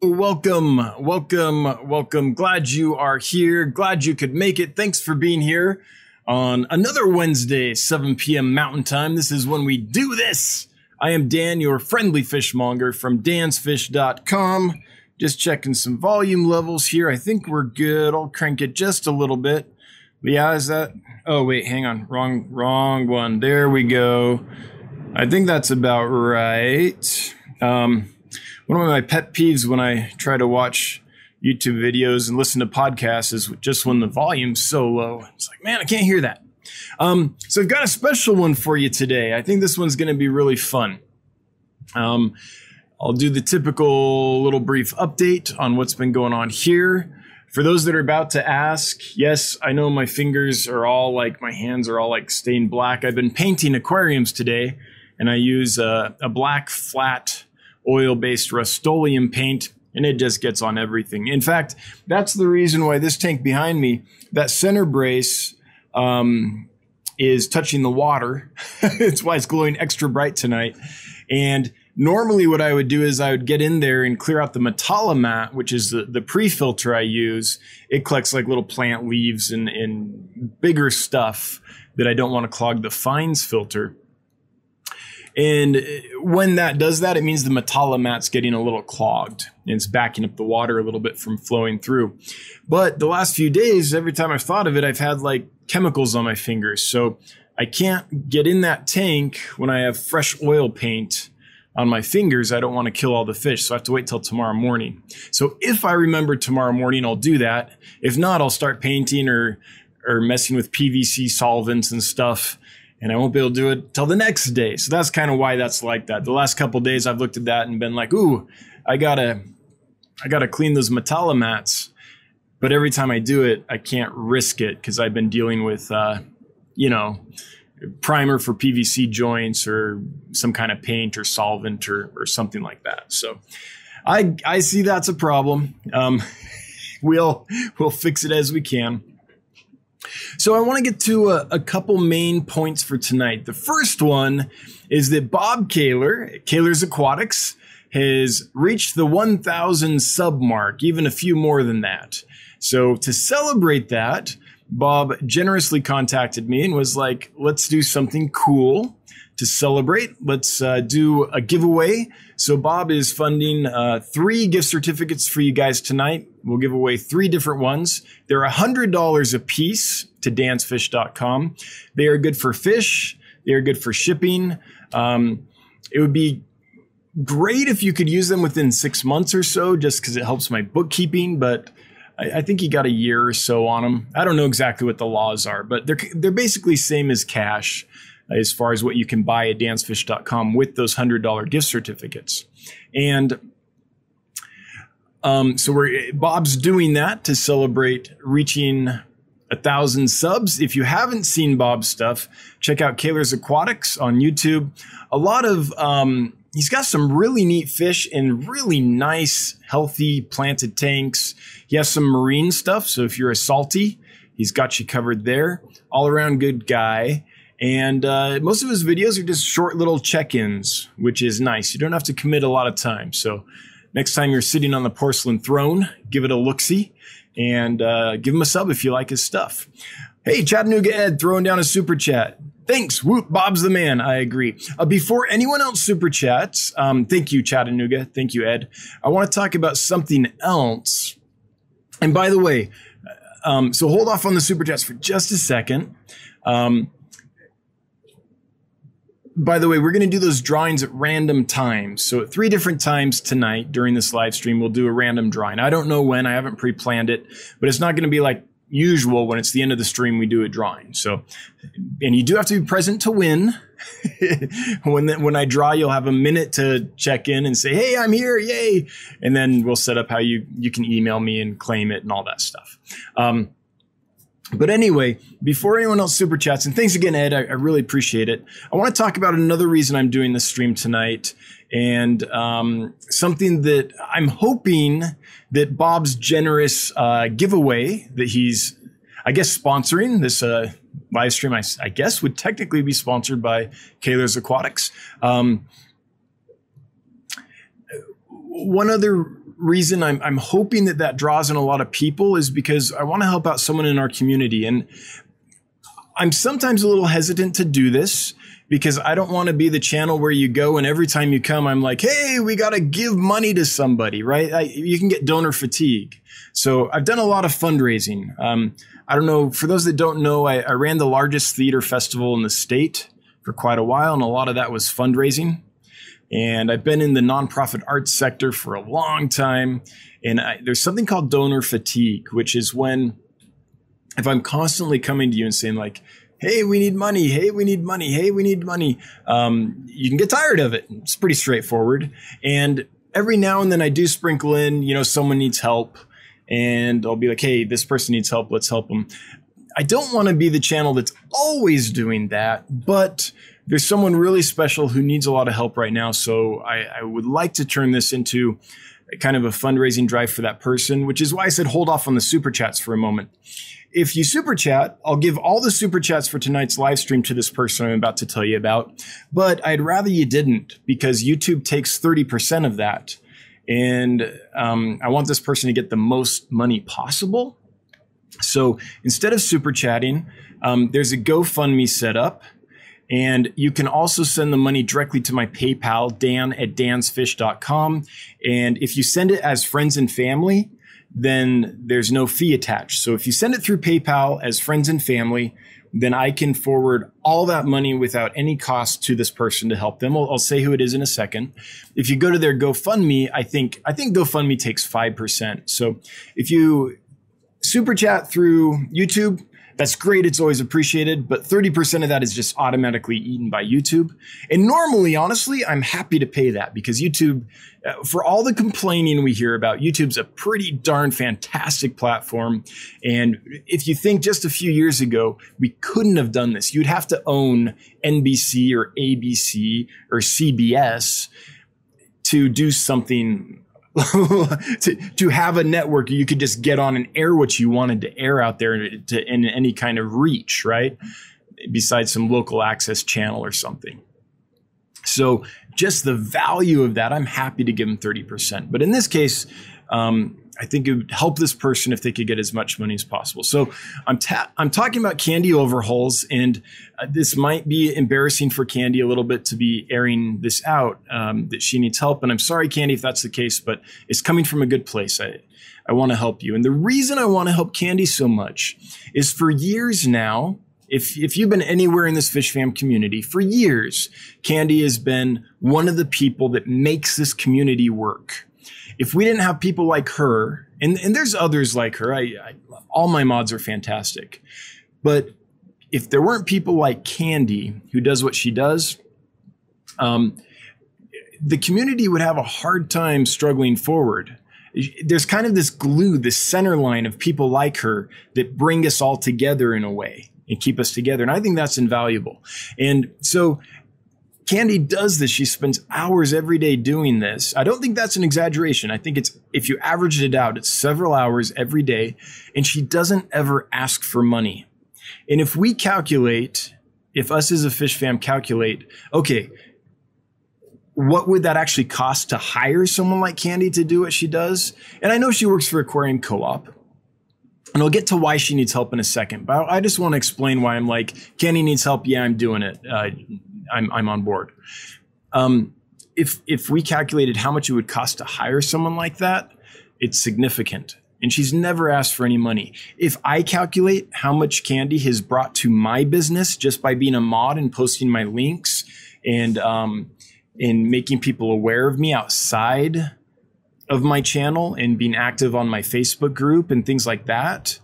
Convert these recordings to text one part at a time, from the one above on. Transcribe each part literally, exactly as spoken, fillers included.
Welcome, welcome, welcome. Glad you are here. Glad you could make it. Thanks for being here on another Wednesday, seven p m Mountain Time. This is when we do this. I am Dan, your friendly fishmonger from dans fish dot com. Just checking some volume levels here. I think we're good. I'll crank it just a little bit. Yeah, is that? Oh, wait, hang on. Wrong, wrong one. There we go. I think that's about right. Um... One of my pet peeves when I try to watch YouTube videos and listen to podcasts is just when the volume's so low. It's like, man, I can't hear that. Um, so I've got a special one for you today. I think this one's going to be really fun. Um, I'll do the typical little brief update on what's been going on here. For those that are about to ask, yes, I know my fingers are all like, my hands are all like stained black. I've been painting aquariums today, and I use a, a black flat oil-based Rust-Oleum paint, and it just gets on everything. In fact, that's the reason why this tank behind me, that center brace um, is touching the water. It's why it's glowing extra bright tonight. And normally what I would do is I would get in there and clear out the Matala mat, which is the, the pre-filter I use. It collects like little plant leaves and, and bigger stuff that I don't want to clog the fines filter. And when that does that, it means the Matala mat's getting a little clogged and it's backing up the water a little bit from flowing through. But the last few days, every time I've thought of it, I've had like chemicals on my fingers. So I can't get in that tank when I have fresh oil paint on my fingers. I don't want to kill all the fish. So I have to wait till tomorrow morning. So if I remember tomorrow morning, I'll do that. If not, I'll start painting or, or messing with P V C solvents and stuff. And I won't be able to do it till the next day. So that's kind of why that's like that. The last couple of days I've looked at that and been like, ooh, I gotta, I gotta clean those Matala mats. But every time I do it, I can't risk it because I've been dealing with, uh, you know, primer for P V C joints or some kind of paint or solvent or, or something like that. So I, I see that's a problem. Um, we'll, we'll fix it as we can. So I want to get to a, a couple main points for tonight. The first one is that Bob Kaler, Kaler's Aquatics, has reached the one thousand sub mark, even a few more than that. So to celebrate that, Bob generously contacted me and was like, let's do something cool to celebrate. Let's uh, do a giveaway. So Bob is funding uh, three gift certificates for you guys tonight. We'll give away three different ones. They're one hundred dollars a piece to dans fish dot com. They are good for fish. They are good for shipping. Um, it would be great if you could use them within six months or so, just because it helps my bookkeeping, but I think he got a year or so on them. I don't know exactly what the laws are, but they're they're basically same as cash as far as what you can buy at dans fish dot com with those one hundred dollars gift certificates. And um, so we're Bob's doing that to celebrate reaching one thousand subs. If you haven't seen Bob's stuff, check out Kaler's Aquatics on YouTube. A lot of... Um, He's got some really neat fish in really nice, healthy planted tanks. He has some marine stuff. So if you're a salty, he's got you covered there. All around good guy. And uh, most of his videos are just short little check-ins, which is nice. You don't have to commit a lot of time. So next time you're sitting on the porcelain throne, give it a look-see and uh, give him a sub if you like his stuff. Hey, Chattanooga Ed throwing down a super chat. Thanks. Whoop. Bob's the man. I agree. Uh, before anyone else super chats, um, thank you, Chattanooga. Thank you, Ed. I want to talk about something else. And by the way, um, so hold off on the super chats for just a second. Um, by the way, we're going to do those drawings at random times. So at three different times tonight during this live stream, we'll do a random drawing. I don't know when. I haven't pre-planned it, but it's not going to be like usual when it's the end of the stream we do a drawing. So, and you do have to be present to win. when the, when I draw, you'll have a minute to check in and say, hey, I'm here, yay. And then we'll set up how you you can email me and claim it and all that stuff. Um, but anyway, before anyone else super chats, and thanks again, Ed, I, I really appreciate it. I want to talk about another reason I'm doing this stream tonight and um, something that I'm hoping that Bob's generous uh, giveaway that he's, I guess, sponsoring this uh, live stream, I, I guess, would technically be sponsored by Kaler's Aquatics. Um, one other reason I'm, I'm hoping that that draws in a lot of people is because I want to help out someone in our community. And I'm sometimes a little hesitant to do this because I don't want to be the channel where you go and every time you come, I'm like, hey, we got to give money to somebody, right? I, you can get donor fatigue. So I've done a lot of fundraising. Um, I don't know, for those that don't know, I, I ran the largest theater festival in the state for quite a while, and a lot of that was fundraising. And I've been in the nonprofit arts sector for a long time. And I, there's something called donor fatigue, which is when if I'm constantly coming to you and saying like, hey, we need money. Hey, we need money. Hey, we need money. Um, you can get tired of it. It's pretty straightforward. And every now and then I do sprinkle in, you know, someone needs help, and I'll be like, hey, this person needs help. Let's help them. I don't want to be the channel that's always doing that, but there's someone really special who needs a lot of help right now. So I, I would like to turn this into kind of a fundraising drive for that person, which is why I said hold off on the super chats for a moment. If you super chat, I'll give all the super chats for tonight's live stream to this person I'm about to tell you about, but I'd rather you didn't, because YouTube takes thirty percent of that. And um, I want this person to get the most money possible. So instead of super chatting, um, there's a GoFundMe set up. And you can also send the money directly to my PayPal, dan at dans fish dot com. And if you send it as friends and family, then there's no fee attached. So if you send it through PayPal as friends and family, then I can forward all that money without any cost to this person to help them. I'll, I'll say who it is in a second. If you go to their GoFundMe, I think I think GoFundMe takes five percent. So if you super chat through YouTube, that's great. It's always appreciated. But thirty percent of that is just automatically eaten by YouTube. And normally, honestly, I'm happy to pay that because YouTube, uh, for all the complaining we hear about, YouTube's a pretty darn fantastic platform. And if you think just a few years ago, we couldn't have done this. You'd have to own N B C or A B C or C B S to do something to, to have a network you could just get on and air what you wanted to air out there to, to, in any kind of reach, right? Besides some local access channel or something. So just the value of that, I'm happy to give them thirty percent. But in this case, um, I think it would help this person if they could get as much money as possible. So I'm ta- I'm talking about Candy Overhauls, and uh, this might be embarrassing for Candy a little bit to be airing this out, um, that she needs help. And I'm sorry, Candy, if that's the case, but it's coming from a good place. I, I want to help you. And the reason I want to help Candy so much is for years now, if if you've been anywhere in this Fish Fam community, for years, Candy has been one of the people that makes this community work. If we didn't have people like her, and, and there's others like her, I, I, all my mods are fantastic. But if there weren't people like Candy, who does what she does, um, the community would have a hard time struggling forward. There's kind of this glue, this center line of people like her that bring us all together in a way and keep us together. And I think that's invaluable. And so Candy does this. She spends hours every day doing this. I don't think that's an exaggeration. I think it's, if you averaged it out, it's several hours every day, and she doesn't ever ask for money. And if we calculate, if us as a Fish Fam calculate, okay, what would that actually cost to hire someone like Candy to do what she does? And I know she works for Aquarium Co-op, and I'll get to why she needs help in a second, but I just want to explain why I'm like, Candy needs help. Yeah, I'm doing it. Uh, I'm, I'm on board. Um, if, if we calculated how much it would cost to hire someone like that, it's significant. And she's never asked for any money. If I calculate how much Candy has brought to my business just by being a mod and posting my links and, um, and making people aware of me outside of my channel and being active on my Facebook group and things like that,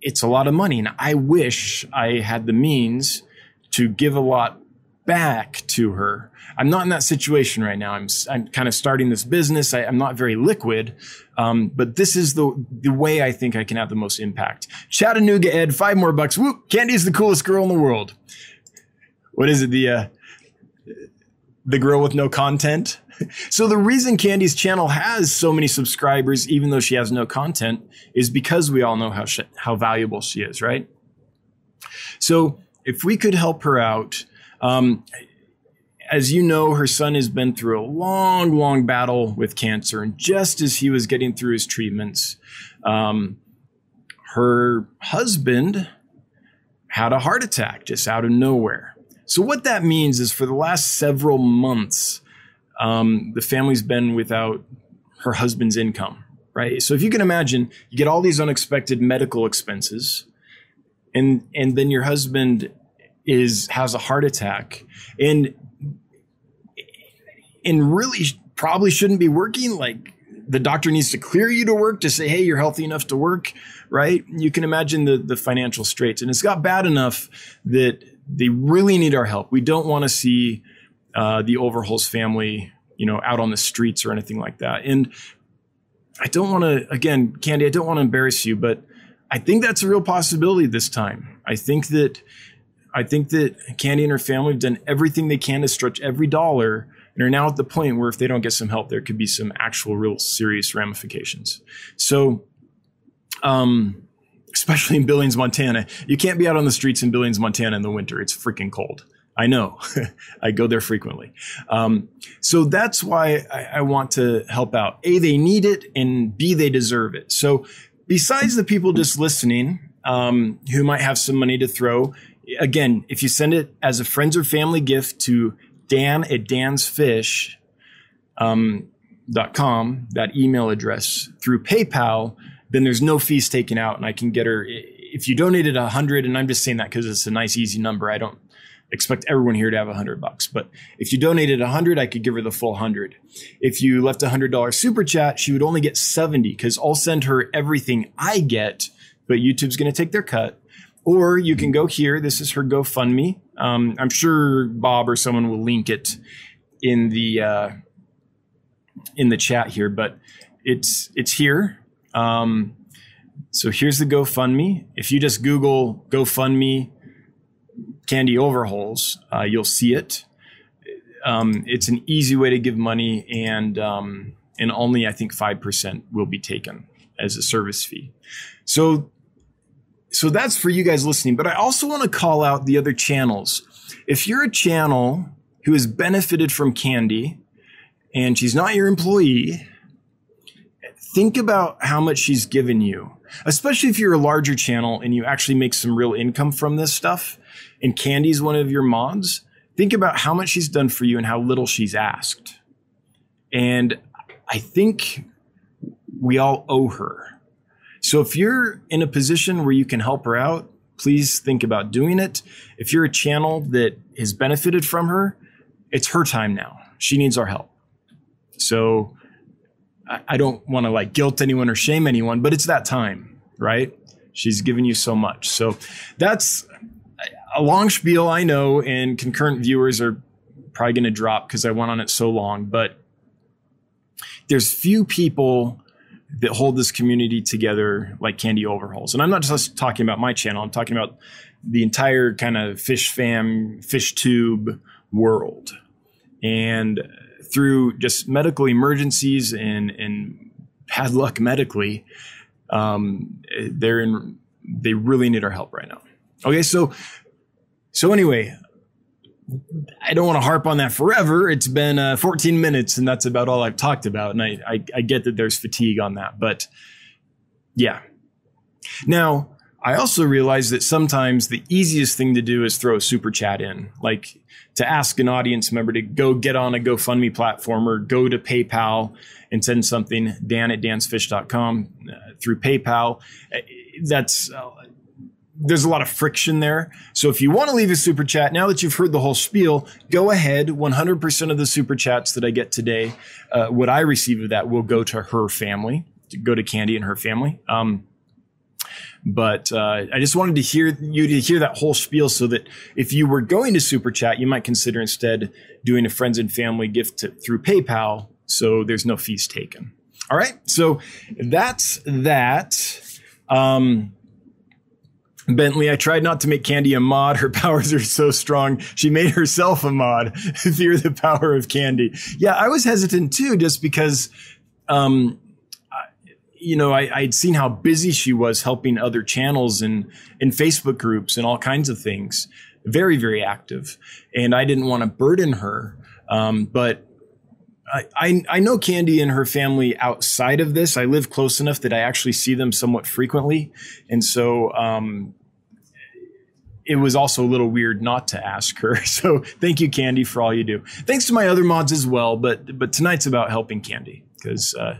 it's a lot of money. And I wish I had the means to give a lot back to her. I'm not in that situation right now. I'm I'm kind of starting this business. I, I'm not very liquid, um, but this is the the way I think I can have the most impact. Chattanooga Ed, five more bucks. Whoop! Candy's the coolest girl in the world. What is it? The uh, the girl with no content. So the reason Candy's channel has so many subscribers, even though she has no content, is because we all know how she, how valuable she is, right? So if we could help her out, um, As you know, her son has been through a long, long battle with cancer. And just as he was getting through his treatments, um, her husband had a heart attack just out of nowhere. So what that means is for the last several months, um, the family's been without her husband's income, right? So if you can imagine, you get all these unexpected medical expenses, and and then your husband is has a heart attack, and and really probably shouldn't be working. Like, the doctor needs to clear you to work to say, hey, you're healthy enough to work, right? You can imagine the, the financial straits. And it's got bad enough that they really need our help. We don't want to see uh, the Overhauls family, you know, out on the streets or anything like that. And I don't want to, again, Candy, I don't want to embarrass you, but I think that's a real possibility this time. I think that, I think that Candy and her family have done everything they can to stretch every dollar, and are now at the point where if they don't get some help, there could be some actual real serious ramifications. So, um, especially in Billings, Montana, you can't be out on the streets in Billings, Montana in the winter. It's freaking cold. I know. I go there frequently. Um, so that's why I, I want to help out. A, they need it, and B, they deserve it. So besides the people just listening, um, who might have some money to throw, again, if you send it as a friends or family gift to Dan at DansFish dot com, um, that email address, through PayPal, then there's no fees taken out, and I can get her. If you donated a hundred, and I'm just saying that because it's a nice, easy number. I don't expect everyone here to have a hundred bucks, but if you donated a hundred, I could give her the full hundred. If you left a hundred dollar super chat, she would only get seventy, because I'll send her everything I get, but YouTube's going to take their cut. Or you can go here. This is her GoFundMe. Um, I'm sure Bob or someone will link it in the, uh, in the chat here, but it's, it's here. Um, so here's the GoFundMe. If you just Google GoFundMe Candy Overhauls, uh, you'll see it. Um, it's an easy way to give money, and, um, and only, I think, five percent will be taken as a service fee. So, so that's for you guys listening. But I also want to call out the other channels. If you're a channel who has benefited from Candy and she's not your employee, think about how much she's given you, especially if you're a larger channel and you actually make some real income from this stuff. And Candy's one of your mods. Think about how much she's done for you and how little she's asked. And I think we all owe her. So if you're in a position where you can help her out, please think about doing it. If you're a channel that has benefited from her, it's her time now. She needs our help. So I don't want to like guilt anyone or shame anyone, but it's that time, right? She's given you so much. So that's a long spiel, I know, and concurrent viewers are probably going to drop because I went on it so long, but there's few people that hold this community together like Candy Overhauls. And I'm not just talking about my channel. I'm talking about the entire kind of fish fam, fish tube world. And through just medical emergencies and, and bad luck medically, um, they're in, they really need our help right now. Okay. So, so anyway, I don't want to harp on that forever. It's been uh, fourteen minutes, and that's about all I've talked about. And I, I, I get that there's fatigue on that, but yeah. Now, I also realize that sometimes the easiest thing to do is throw a super chat in, like to ask an audience member to go get on a GoFundMe platform or go to PayPal and send something, Dan at DansFish dot com, uh, through PayPal. That's... Uh, There's a lot of friction there. So if you want to leave a super chat, now that you've heard the whole spiel, go ahead. one hundred percent of the super chats that I get today, uh, what I receive of that will go to her family, to go to Candy and her family. Um, but uh, I just wanted to hear you to hear that whole spiel so that if you were going to super chat, you might consider instead doing a friends and family gift to, through PayPal, so there's no fees taken. All right. So that's that. Um, Bentley, I tried not to make Candy a mod. Her powers are so strong. She made herself a mod. Fear the power of Candy. Yeah, I was hesitant too, just because, um, you know, I, I'd seen how busy she was helping other channels and in Facebook groups and all kinds of things. very, very active. And I didn't want to burden her. Um, but I, I, I know Candy and her family outside of this. I live close enough that I actually see them somewhat frequently. And so, um, it was also a little weird not to ask her. So thank you, Candy, for all you do. Thanks to my other mods as well. But, but tonight's about helping Candy because, uh,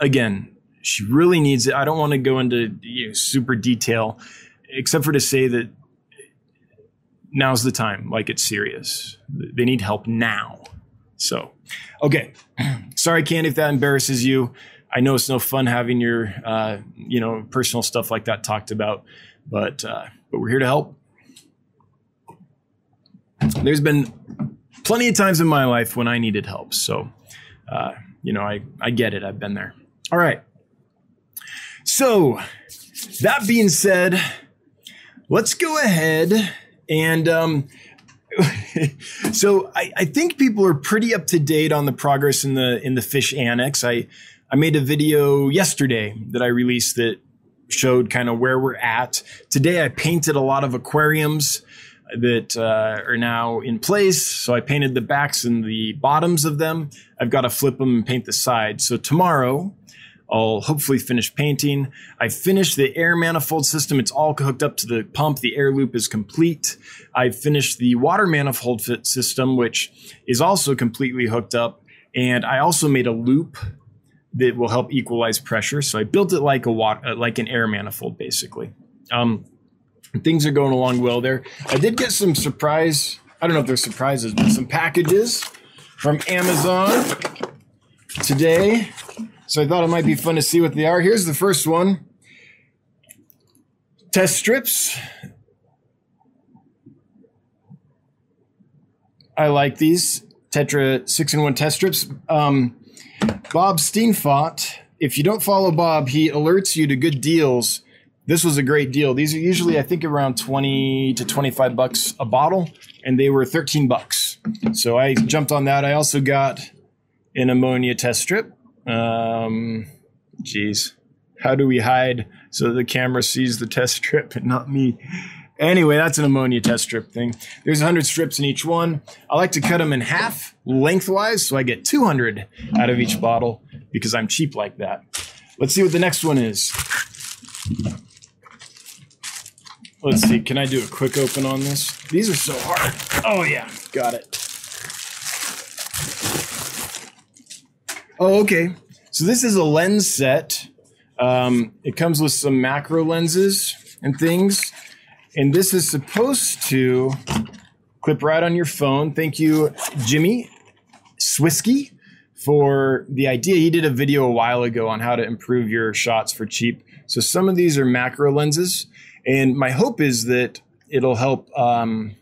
again, she really needs it. I don't want to go into you know, super detail except for to say that now's the time. Like, it's serious. They need help now. So, okay. Sorry, Candy, if that embarrasses you. I know it's no fun having your, uh, you know, personal stuff like that talked about, but, uh, but we're here to help. There's been plenty of times in my life when I needed help. So, uh, you know, I, I get it. I've been there. All right. So that being said, let's go ahead and, um, so I, I think people are pretty up to date on the progress in the, in the fish annex. I, I made a video yesterday that I released that showed kind of where we're at. Today I painted a lot of aquariums that uh, are now in place. So I painted the backs and the bottoms of them. I've got to flip them and paint the sides. So tomorrow I'll hopefully finish painting. I finished the air manifold system. It's all hooked up to the pump. The air loop is complete. I finished the water manifold fit system, which is also completely hooked up. And I also made a loop that will help equalize pressure. So I built it like a water, like an air manifold, basically. Um, things are going along well there. I did get some surprise. I don't know if they're surprises, but some packages from Amazon today. So I thought it might be fun to see what they are. Here's the first one. Test strips. I like these Tetra six in one test strips. Um, Bob Steenfot, if you don't follow Bob, he alerts you to good deals. This was a great deal. These are usually, I think, around twenty to twenty-five bucks a bottle, and they were thirteen bucks. So I jumped on that. I also got an ammonia test strip. Um, geez, how do we hide so the camera sees the test strip and not me? Anyway, that's an ammonia test strip thing. There's one hundred strips in each one. I like to cut them in half lengthwise, so I get two hundred out of each bottle because I'm cheap like that. Let's see what the next one is. Let's see. Can I do a quick open on this? These are so hard. Oh, yeah. Got it. Oh, okay. So this is a lens set. Um, it comes with some macro lenses and things. And this is supposed to clip right on your phone. Thank you, Jimmy Swisky, for the idea. He did a video a while ago on how to improve your shots for cheap. So some of these are macro lenses. And my hope is that it'll help um,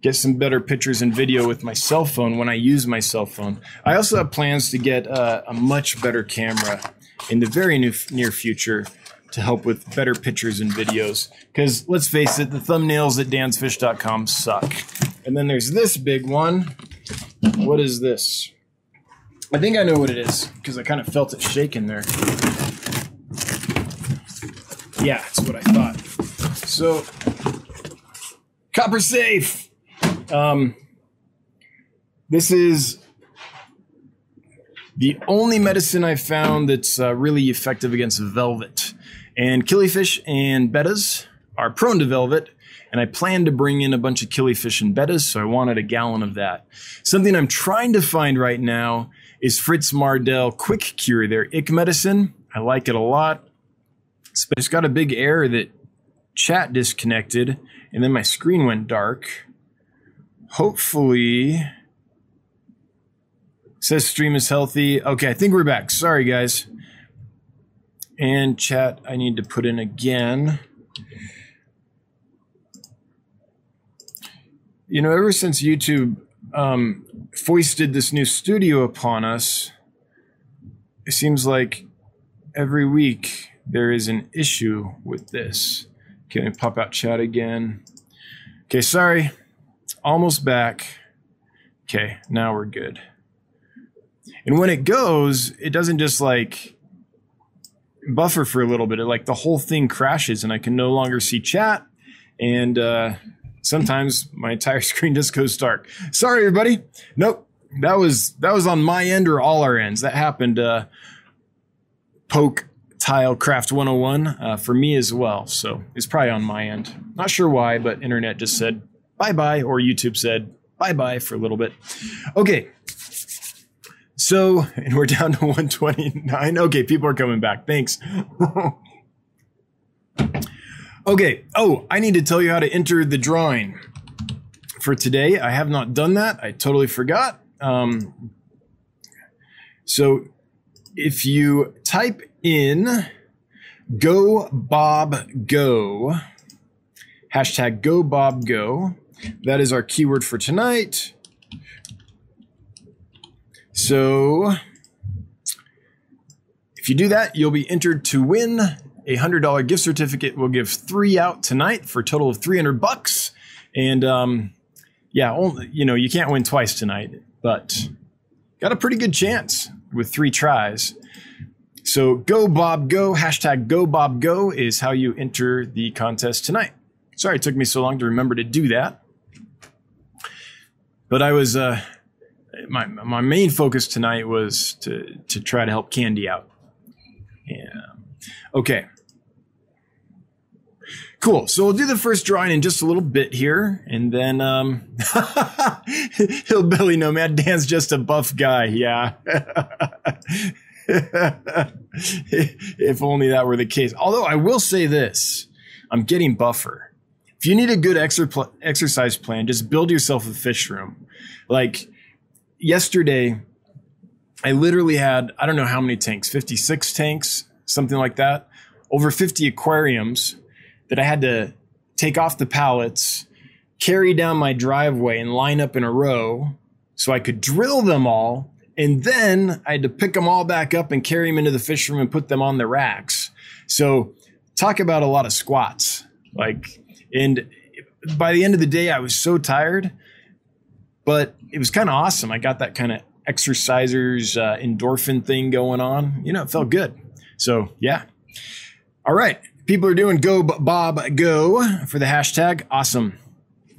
get some better pictures and video with my cell phone when I use my cell phone. I also have plans to get uh, a much better camera in the very new, near future, to help with better pictures and videos. Because let's face it, the thumbnails at dans fish dot com suck. And then there's this big one. What is this? I think I know what it is because I kind of felt it shaking there. Yeah, that's what I thought. So, Copper Safe. Um, this is the only medicine I've found that's uh, really effective against velvet. And killifish and bettas are prone to velvet, and I plan to bring in a bunch of killifish and bettas, so I wanted a gallon of that. Something I'm trying to find right now is Fritz Mardell Quick Cure, their ick medicine. I like it a lot. It's got a big error that chat disconnected, and then my screen went dark. Hopefully, says stream is healthy. Okay, I think we're back. Sorry, guys. And chat, I need to put in again. You know, ever since YouTube um, foisted this new studio upon us, it seems like every week there is an issue with this. Okay, let me pop out chat again. Okay, sorry. Almost back. Okay, now we're good. And when it goes, it doesn't just like buffer for a little bit. It, like, the whole thing crashes and I can no longer see chat, and uh sometimes my entire screen just goes dark. Sorry, everybody. Nope. That was, that was on my end or all our ends. That happened, uh, Poke Tile Craft one oh one, uh, for me as well. So it's probably on my end. Not sure why, but internet just said bye-bye, or YouTube said bye-bye for a little bit. Okay. So, and we're down to one twenty-nine. Okay. People are coming back. Thanks. Okay. Oh, I need to tell you how to enter the drawing for today. I have not done that. I totally forgot. Um, so if you type in Go Bob Go, hashtag Go Bob Go, that is our keyword for tonight. So if you do that, you'll be entered to win a one hundred dollar gift certificate. We'll give three out tonight for a total of three hundred bucks. And um, yeah, only, you know, you can't win twice tonight, but got a pretty good chance with three tries. So Go Bob Go, hashtag Go Bob Go is how you enter the contest tonight. Sorry it took me so long to remember to do that. But I was, uh, my my main focus tonight was to, to try to help Candy out. Yeah. Okay. Cool. So we'll do the first drawing in just a little bit here, and then um, Hillbilly Nomad Dan's just a buff guy. Yeah. If only that were the case. Although I will say this, I'm getting buffer. If you need a good exer- exercise plan, just build yourself a fish room. Like yesterday, I literally had, I don't know how many tanks, fifty-six tanks, something like that, over fifty aquariums that I had to take off the pallets, carry down my driveway and line up in a row so I could drill them all. And then I had to pick them all back up and carry them into the fish room and put them on the racks. So talk about a lot of squats. Like, and by the end of the day, I was so tired, but it was kind of awesome. I got that kind of exerciser's uh, endorphin thing going on. You know, it felt good. So yeah. All right. People are doing Go Bob Go for the hashtag. Awesome.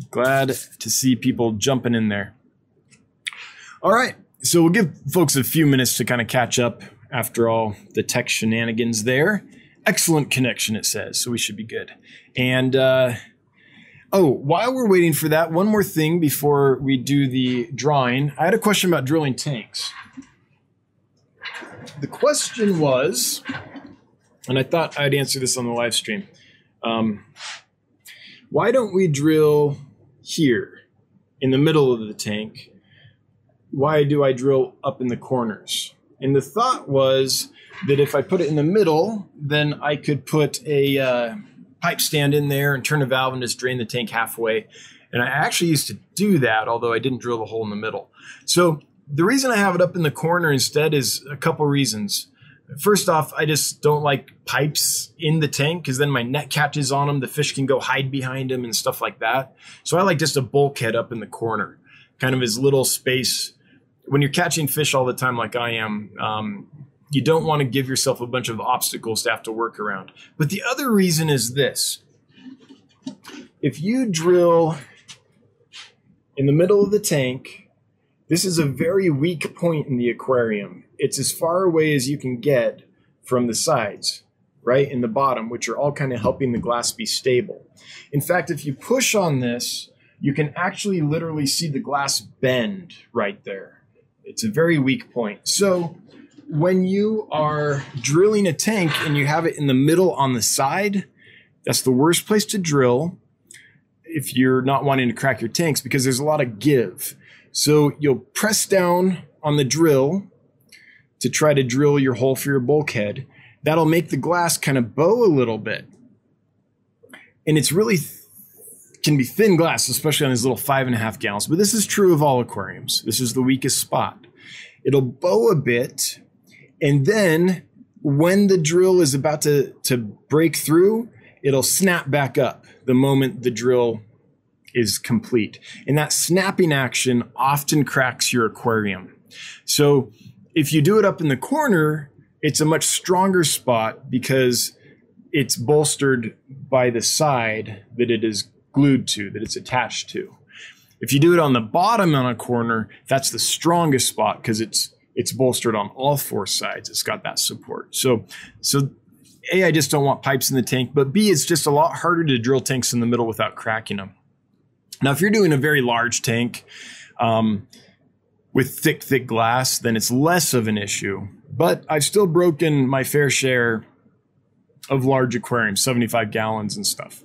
Glad to see people jumping in there. All right. So we'll give folks a few minutes to kind of catch up after all the tech shenanigans there. Excellent connection, it says. So we should be good. And, uh, oh, while we're waiting for that, one more thing before we do the drawing. I had a question about drilling tanks. The question was, and I thought I'd answer this on the live stream. Um, why don't we drill here in the middle of the tank? Why do I drill up in the corners? And the thought was that if I put it in the middle, then I could put a uh, pipe stand in there and turn a valve and just drain the tank halfway. And I actually used to do that, although I didn't drill the hole in the middle. So the reason I have it up in the corner instead is a couple reasons. First off, I just don't like pipes in the tank because then my net catches on them. The fish can go hide behind them and stuff like that. So I like just a bulkhead up in the corner, kind of as little space. When you're catching fish all the time like I am, um, you don't want to give yourself a bunch of obstacles to have to work around. But the other reason is this. If you drill in the middle of the tank, this is a very weak point in the aquarium. It's as far away as you can get from the sides, right, in the bottom, which are all kind of helping the glass be stable. In fact, if you push on this, you can actually literally see the glass bend right there. It's a very weak point. So when you are drilling a tank and you have it in the middle on the side, that's the worst place to drill if you're not wanting to crack your tanks because there's a lot of give. So you'll press down on the drill to try to drill your hole for your bulkhead. That'll make the glass kind of bow a little bit. And it's really th- can be thin glass, especially on these little five and a half gallons. But this is true of all aquariums. This is the weakest spot. It'll bow a bit. And then when the drill is about to, to break through, it'll snap back up the moment the drill is complete. And that snapping action often cracks your aquarium. So if you do it up in the corner, it's a much stronger spot because it's bolstered by the side that it is glued to, that it's attached to. If you do it on the bottom on a corner, that's the strongest spot because it's it's bolstered on all four sides. It's got that support. So, so A, I just don't want pipes in the tank, but B, it's just a lot harder to drill tanks in the middle without cracking them. Now, if you're doing a very large tank um, with thick, thick glass, then it's less of an issue. But I've still broken my fair share of large aquariums, seventy-five gallons and stuff.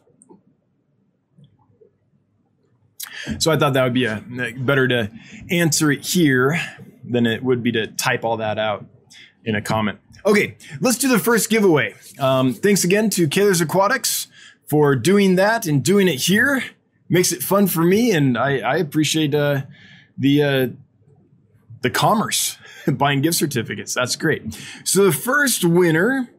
So I thought that would be a better to answer it here than it would be to type all that out in a comment. Okay, let's do the first giveaway. Um, thanks again to Kaler's Aquatics for doing that and doing it here. Makes it fun for me, and I, I appreciate uh, the uh, the commerce buying gift certificates. That's great. So the first winner,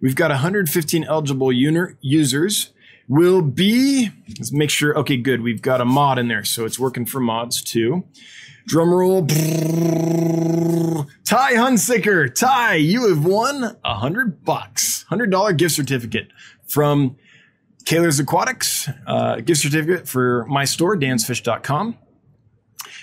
we've got one hundred fifteen eligible users. Will be, let's make sure, okay, good. We've got a mod in there, so it's working for mods too. Drum roll. Ty Hunsicker. Ty, you have won a hundred bucks, one hundred dollars gift certificate from Kaler's Aquatics, uh, gift certificate for my store, dans fish dot com.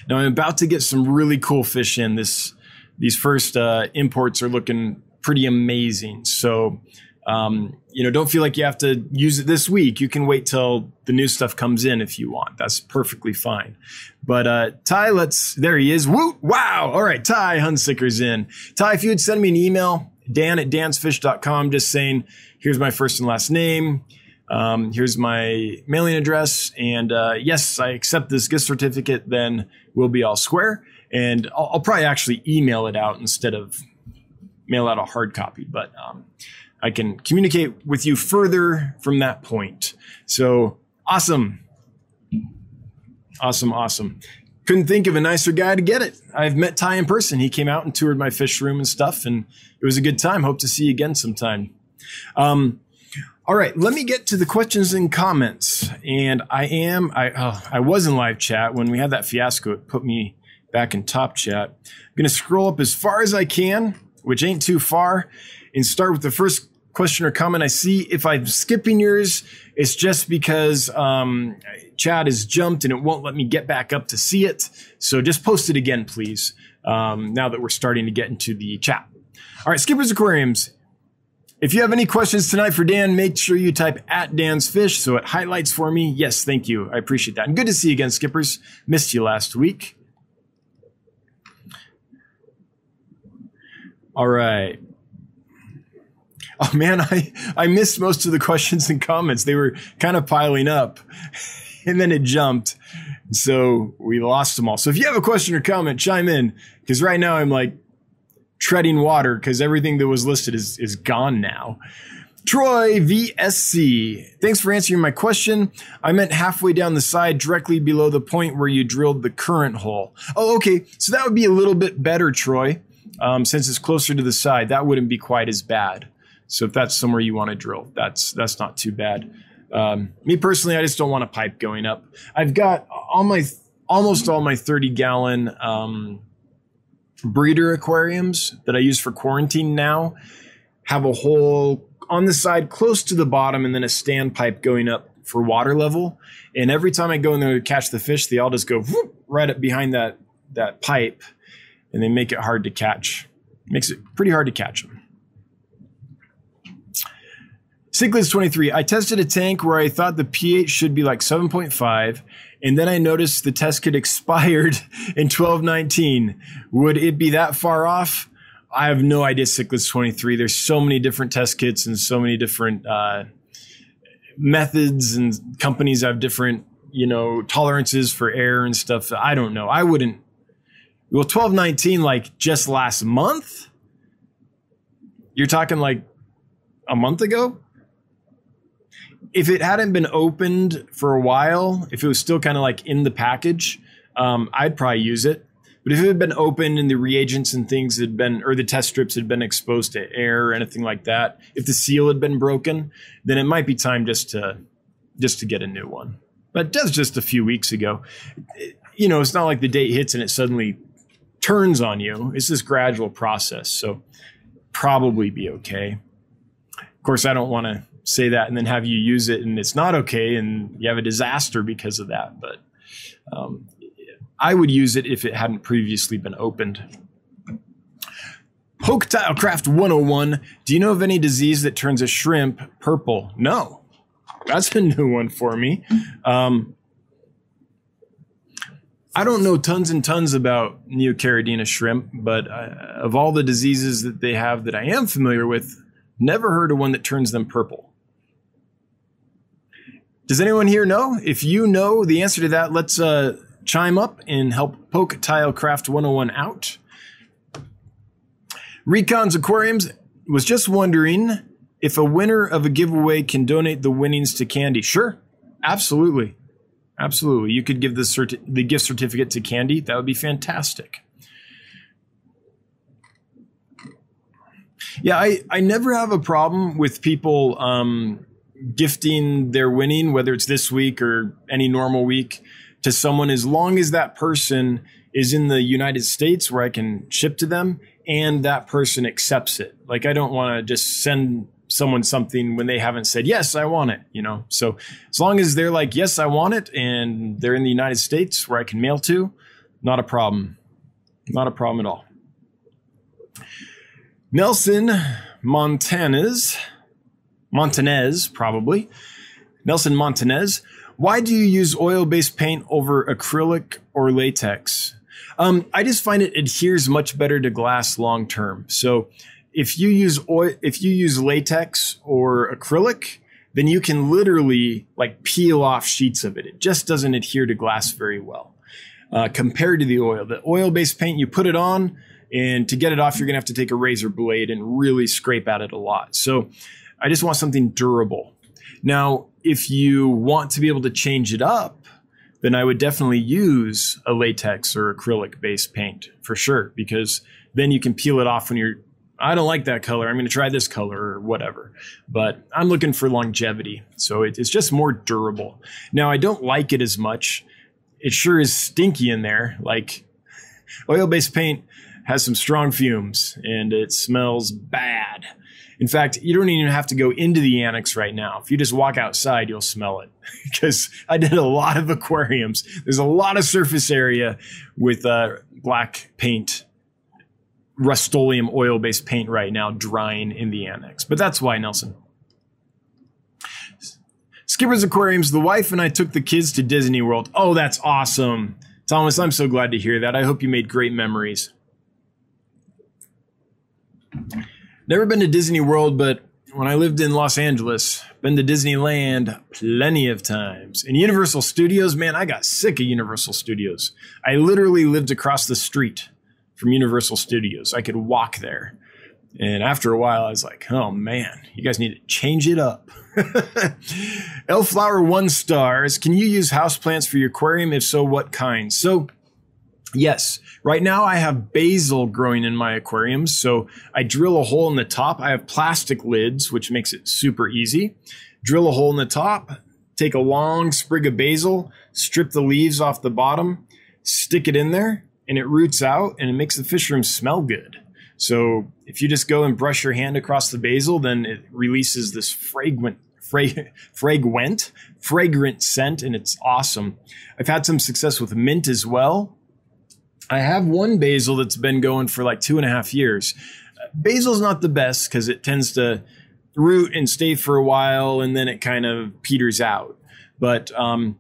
Now I'm about to get some really cool fish in. This, these first uh, imports are looking pretty amazing. So, Um, you know, don't feel like you have to use it this week. You can wait till the new stuff comes in if you want. That's perfectly fine. But uh, Ty, let's, there he is. Woo! Wow! All right, Ty Hunsicker's in. Ty, if you would send me an email, dan at dans fish dot com, just saying, here's my first and last name. Um, here's my mailing address. And uh, yes, I accept this gift certificate. Then we'll be all square. And I'll, I'll probably actually email it out instead of mail out a hard copy. But um I can communicate with you further from that point. So awesome. Awesome, awesome. Couldn't think of a nicer guy to get it. I've met Ty in person. He came out and toured my fish room and stuff, and it was a good time. Hope to see you again sometime. Um, all right, let me get to the questions and comments. And I am, I, oh, I was in live chat. When we had that fiasco, it put me back in top chat. I'm going to scroll up as far as I can, which ain't too far, and start with the first question or comment I see. If I'm skipping yours, it's just because um, Chad has jumped and it won't let me get back up to see it. So just post it again, please, um, now that we're starting to get into the chat. All right, Skipper's Aquariums. If you have any questions tonight for Dan, make sure you type at dansfish so it highlights for me. Yes, thank you. I appreciate that. And good to see you again, Skippers. Missed you last week. All right. Oh, man, I, I missed most of the questions and comments. They were kind of piling up, and then it jumped. So we lost them all. So if you have a question or comment, chime in, because right now I'm like treading water because everything that was listed is, is gone now. Troy V S C, thanks for answering my question. I meant halfway down the side, directly below the point where you drilled the current hole. Oh, okay. So that would be a little bit better, Troy, um, since it's closer to the side. That wouldn't be quite as bad. So if that's somewhere you want to drill, that's that's not too bad. Um, me personally, I just don't want a pipe going up. I've got all my almost all my thirty gallon um, breeder aquariums that I use for quarantine now have a hole on the side close to the bottom and then a stand pipe going up for water level. And every time I go in there to catch the fish, they all just go whoop, right up behind that that pipe, and they make it hard to catch. Makes it pretty hard to catch them. Cichlids twenty-three, I tested a tank where I thought the pH should be like seven point five, and then I noticed the test kit expired in twelve nineteen. Would it be that far off? I have no idea, Cichlids twenty-three. There's so many different test kits and so many different uh, methods, and companies have different, you know, tolerances for error and stuff. I don't know. I wouldn't. Well, twelve nineteen, like just last month? You're talking like a month ago? If it hadn't been opened for a while, if it was still kind of like in the package, um, I'd probably use it. But if it had been opened and the reagents and things had been, or the test strips had been exposed to air or anything like that, if the seal had been broken, then it might be time just to, just to get a new one. But that's just a few weeks ago. It, you know, it's not like the date hits and it suddenly turns on you. It's this gradual process. So probably be okay. Of course, I don't want to say that and then have you use it and it's not okay and you have a disaster because of that. But um, I would use it if it hadn't previously been opened. Poke Tile Craft one oh one. Do you know of any disease that turns a shrimp purple? No. That's a new one for me. Um, I don't know tons and tons about Neocaridina shrimp, but I, of all the diseases that they have that I am familiar with, never heard of one that turns them purple. Does anyone here know? If you know the answer to that, let's uh, chime up and help Poke Tile Craft one oh one out. Recon's Aquariums was just wondering if a winner of a giveaway can donate the winnings to Candy. Sure, absolutely. Absolutely. You could give the, certi- the gift certificate to Candy. That would be fantastic. Yeah, I, I never have a problem with people um, gifting their winning, whether it's this week or any normal week, to someone, as long as that person is in the United States where I can ship to them and that person accepts it. Like, I don't want to just send someone something when they haven't said, yes, I want it, you know? So as long as they're like, yes, I want it, and they're in the United States where I can mail to, not a problem. Not a problem at all. Nelson Montanez, Montanez probably. Nelson Montanez, why do you use oil-based paint over acrylic or latex? Um, I just find it adheres much better to glass long-term. So if you use oil, if you use latex or acrylic, then you can literally like peel off sheets of it. It just doesn't adhere to glass very well uh, compared to the oil. The oil-based paint, you put it on, and to get it off, you're going to have to take a razor blade and really scrape at it a lot. So I just want something durable. Now, if you want to be able to change it up, then I would definitely use a latex or acrylic-based paint for sure, because then you can peel it off when you're, I don't like that color, I'm going to try this color or whatever. But I'm looking for longevity. So it, it's just more durable. Now, I don't like it as much. It sure is stinky in there. Like, oil-based paint has some strong fumes and it smells bad. In fact, you don't even have to go into the annex right now. If you just walk outside, you'll smell it. Because I did a lot of aquariums. There's a lot of surface area with uh, black paint, Rust-Oleum oil-based paint right now drying in the annex. But that's why, Nelson. Skipper's Aquariums, the wife and I took the kids to Disney World. Oh, that's awesome. Thomas, I'm so glad to hear that. I hope you made great memories. Never been to Disney World, but when I lived in Los Angeles, been to Disneyland plenty of times. And Universal Studios, man, I got sick of Universal Studios. I literally lived across the street from Universal Studios. I could walk there. And after a while, I was like, oh, man, you guys need to change it up. Elflower One Stars, can you use houseplants for your aquarium? If so, what kind? So, yes, right now I have basil growing in my aquarium. So I drill a hole in the top. I have plastic lids, which makes it super easy. Drill a hole in the top, take a long sprig of basil, strip the leaves off the bottom, stick it in there, and it roots out and it makes the fish room smell good. So if you just go and brush your hand across the basil, then it releases this fragrant, fra- fragrant, fragrant scent, and it's awesome. I've had some success with mint as well. I have one basil that's been going for like two and a half years. Basil's not the best because it tends to root and stay for a while, and then it kind of peters out. But um,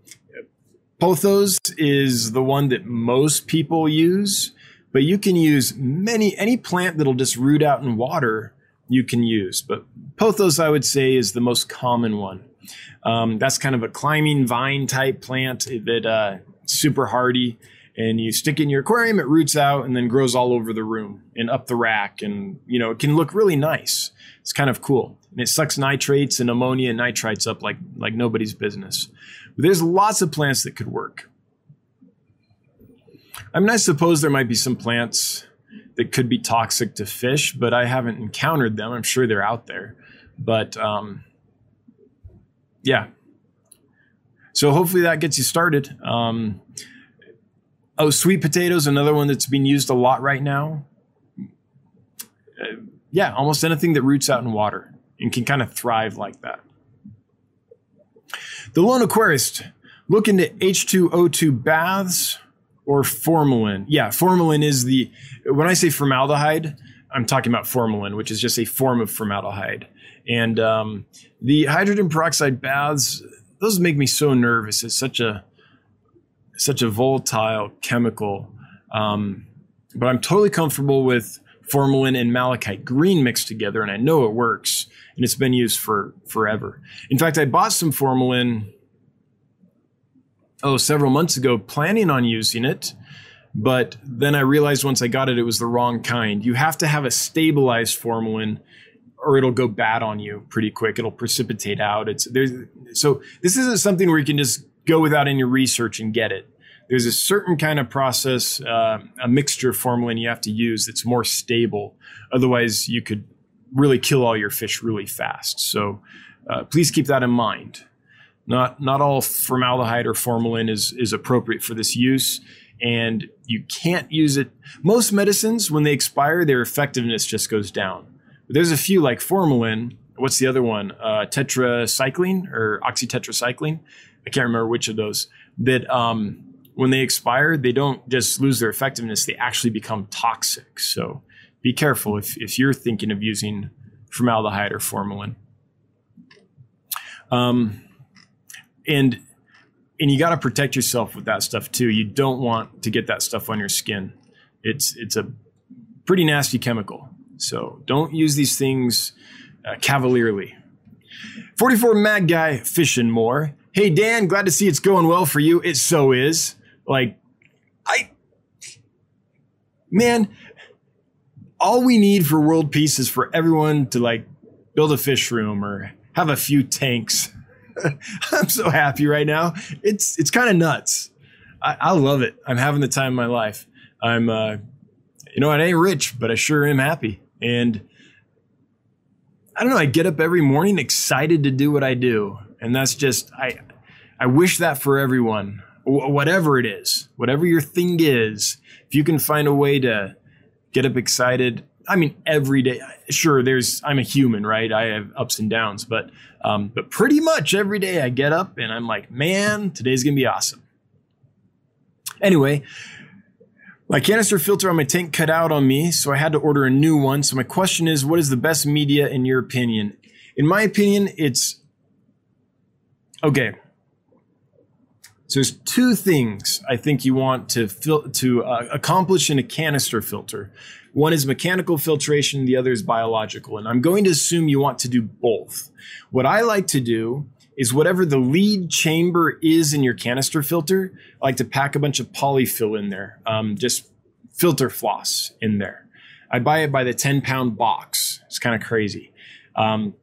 pothos is the one that most people use, but you can use many, any plant that'll just root out in water you can use. But pothos, I would say, is the most common one. Um, that's kind of a climbing vine type plant that uh, super hardy, and you stick it in your aquarium, it roots out and then grows all over the room and up the rack. And, you know, it can look really nice. It's kind of cool. And it sucks nitrates and ammonia and nitrites up like, like nobody's business. But there's lots of plants that could work. I mean, I suppose there might be some plants that could be toxic to fish, but I haven't encountered them. I'm sure they're out there. But, um, yeah. So hopefully that gets you started. Um, oh, sweet potatoes, another one that's being used a lot right now. Uh, yeah, almost anything that roots out in water and can kind of thrive like that. The Lone Aquarist, look into H two O two baths or formalin. Yeah, formalin is the, when I say formaldehyde, I'm talking about formalin, which is just a form of formaldehyde. And um, the hydrogen peroxide baths, those make me so nervous. It's such a such a volatile chemical. Um, but I'm totally comfortable with formalin and malachite green mixed together, and I know it works, and it's been used for forever. In fact, I bought some formalin oh several months ago, planning on using it, but then I realized once I got it, it was the wrong kind. You have to have a stabilized formalin, or it'll go bad on you pretty quick. It'll precipitate out. It's there's so this isn't something where you can just go without any research and get it. There's a certain kind of process, uh, a mixture of formalin you have to use that's more stable. Otherwise, you could really kill all your fish really fast. So uh, please keep that in mind. Not not all formaldehyde or formalin is is appropriate for this use, and you can't use it. Most medicines, when they expire, their effectiveness just goes down. But there's a few like formalin. What's the other one? Uh, tetracycline or oxytetracycline. I can't remember which of those. That um, when they expire, they don't just lose their effectiveness. They actually become toxic. So be careful if, if you're thinking of using formaldehyde or formalin. Um, and and you got to protect yourself with that stuff too. You don't want to get that stuff on your skin. It's, it's a pretty nasty chemical. So don't use these things uh, cavalierly. forty-four Mad Guy Fishing More. Hey, Dan, glad to see it's going well for you. It so is. Like, I, man, all we need for world peace is for everyone to, like, build a fish room or have a few tanks. I'm so happy right now. It's it's kind of nuts. I, I love it. I'm having the time of my life. I'm, uh, you know, I ain't rich, but I sure am happy. And I don't know, I get up every morning excited to do what I do. And that's just, I I wish that for everyone, w- whatever it is, whatever your thing is, if you can find a way to get up excited. I mean, every day, sure, there's, I'm a human, right? I have ups and downs, but, um, but pretty much every day I get up and I'm like, man, today's going to be awesome. Anyway, my canister filter on my tank cut out on me, so I had to order a new one. So my question is, what is the best media in your opinion? In my opinion, it's, okay, so there's two things I think you want to fil- to uh, accomplish in a canister filter. One is mechanical filtration, the other is biological, and I'm going to assume you want to do both. What I like to do is whatever the lead chamber is in your canister filter, I like to pack a bunch of polyfill in there, um, just filter floss in there. I buy it by the ten-pound box. It's kind of crazy. Um,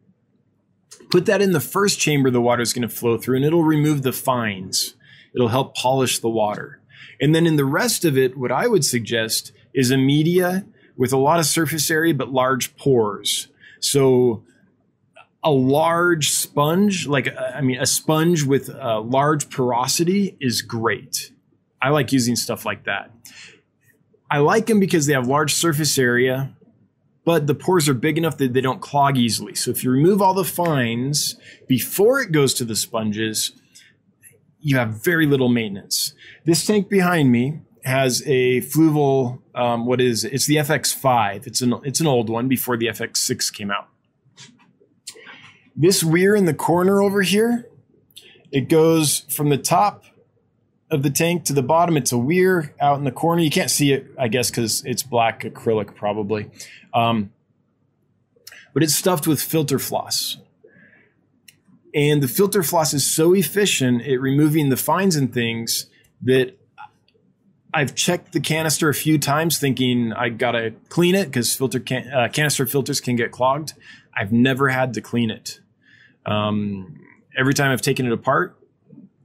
Put that in the first chamber the water is going to flow through, and it'll remove the fines. It'll help polish the water. And then in the rest of it, what I would suggest is a media with a lot of surface area but large pores. So a large sponge, like, I mean, a sponge with a large porosity is great. I like using stuff like that. I like them because they have large surface area, but the pores are big enough that they don't clog easily. So if you remove all the fines before it goes to the sponges, you have very little maintenance. This tank behind me has a Fluval, um, what is it? It's the F X five. It's an, it's an old one before the F X six came out. This weir in the corner over here, it goes from the top of the tank to the bottom. It's a weir out in the corner. You can't see it, I guess, because it's black acrylic probably. Um, but it's stuffed with filter floss. And the filter floss is so efficient at removing the fines and things that I've checked the canister a few times thinking I got to clean it because filter can- uh, canister filters can get clogged. I've never had to clean it. Um, every time I've taken it apart,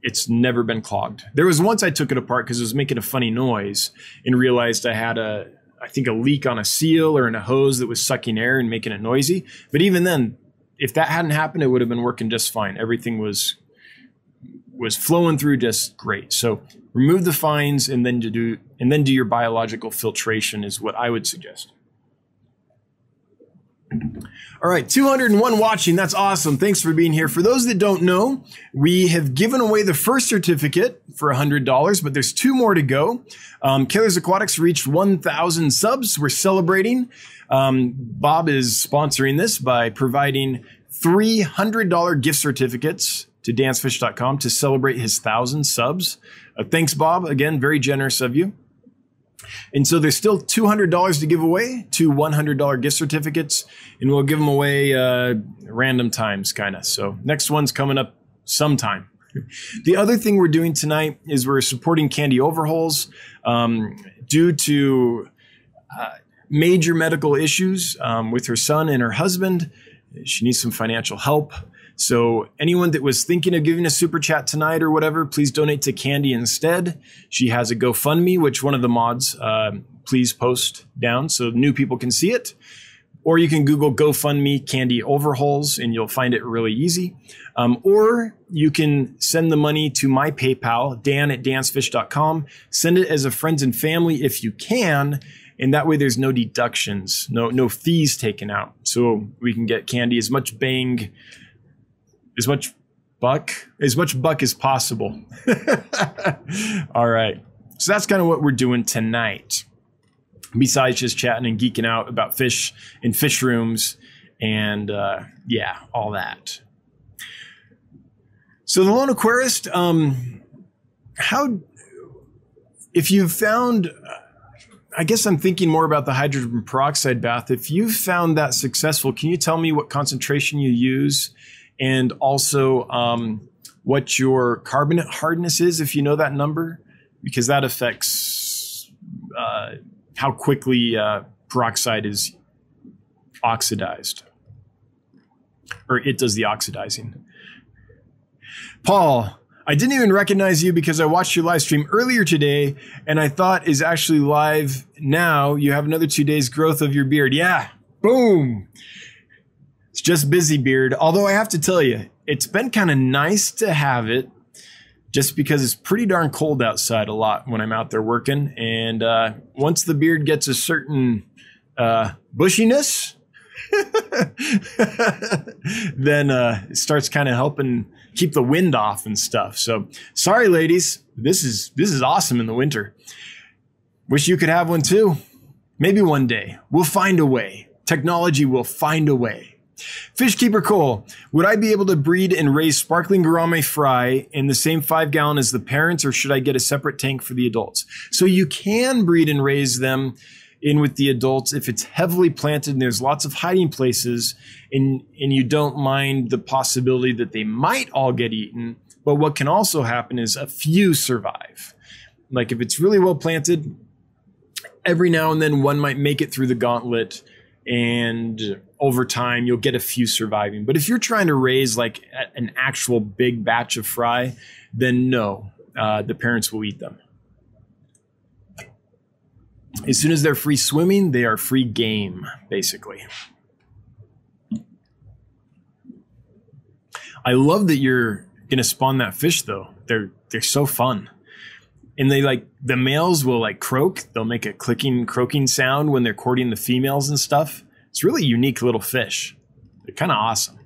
it's never been clogged. There was once I took it apart because it was making a funny noise and realized I had a, I think a leak on a seal or in a hose that was sucking air and making it noisy. But even then, if that hadn't happened, it would have been working just fine. Everything was, was flowing through just great. So remove the fines and then to do, and then do your biological filtration is what I would suggest. All right, two hundred one watching. That's awesome. Thanks for being here. For those that don't know, we have given away the first certificate for one hundred dollars, but there's two more to go. Um, Kaler's Aquatics reached one thousand subs. We're celebrating. Um, Bob is sponsoring this by providing three hundred dollars gift certificates to Dans Fish dot com to celebrate his one thousand subs. Uh, thanks, Bob. Again, very generous of you. And so there's still two hundred dollars to give away, two one hundred dollars gift certificates, and we'll give them away uh, random times, kind of. So next one's coming up sometime. The other thing we're doing tonight is we're supporting Candy Overhauls. Um, due to uh, major medical issues um, with her son and her husband, she needs some financial help. So anyone that was thinking of giving a super chat tonight or whatever, please donate to Candy instead. She has a GoFundMe, which one of the mods, uh, please post down so new people can see it. Or you can Google GoFundMe Candy Overhauls and you'll find it really easy. Um, or you can send the money to my PayPal, dan at dans fish dot com. Send it as a friends and family if you can. And that way there's no deductions, no, no fees taken out. So we can get Candy as much bang As much buck, as much buck as possible. All right. So that's kind of what we're doing tonight. Besides just chatting and geeking out about fish and fish rooms and, uh, yeah, all that. So the lone aquarist, um, how, if you've found, I guess I'm thinking more about the hydrogen peroxide bath. If you've found that successful, can you tell me what concentration you use? And also um, what your carbonate hardness is, if you know that number, because that affects uh, how quickly uh, peroxide is oxidized, or it does the oxidizing. Paul, I didn't even recognize you because I watched your live stream earlier today, and I thought is actually live now. You have another two days growth of your beard. Yeah, boom. It's just busy beard. Although I have to tell you, it's been kind of nice to have it just because it's pretty darn cold outside a lot when I'm out there working. And uh, once the beard gets a certain uh, bushiness, then uh, it starts kind of helping keep the wind off and stuff. So sorry, ladies, this is this is awesome in the winter. Wish you could have one too. Maybe one day. We'll find a way. Technology will find a way. Fish Keeper Cole, would I be able to breed and raise sparkling gourmet fry in the same five gallon as the parents, or should I get a separate tank for the adults? So you can breed and raise them in with the adults if it's heavily planted and there's lots of hiding places and, and you don't mind the possibility that they might all get eaten. But what can also happen is a few survive. Like if it's really well planted, every now and then one might make it through the gauntlet. And over time, you'll get a few surviving. But if you're trying to raise like a, an actual big batch of fry, then no, uh, the parents will eat them. As soon as they're free swimming, they are free game, basically. I love that you're gonna spawn that fish, though. They're they're so fun. And they like, the males will like croak. They'll make a clicking, croaking sound when they're courting the females and stuff. It's really unique little fish. They're kind of awesome.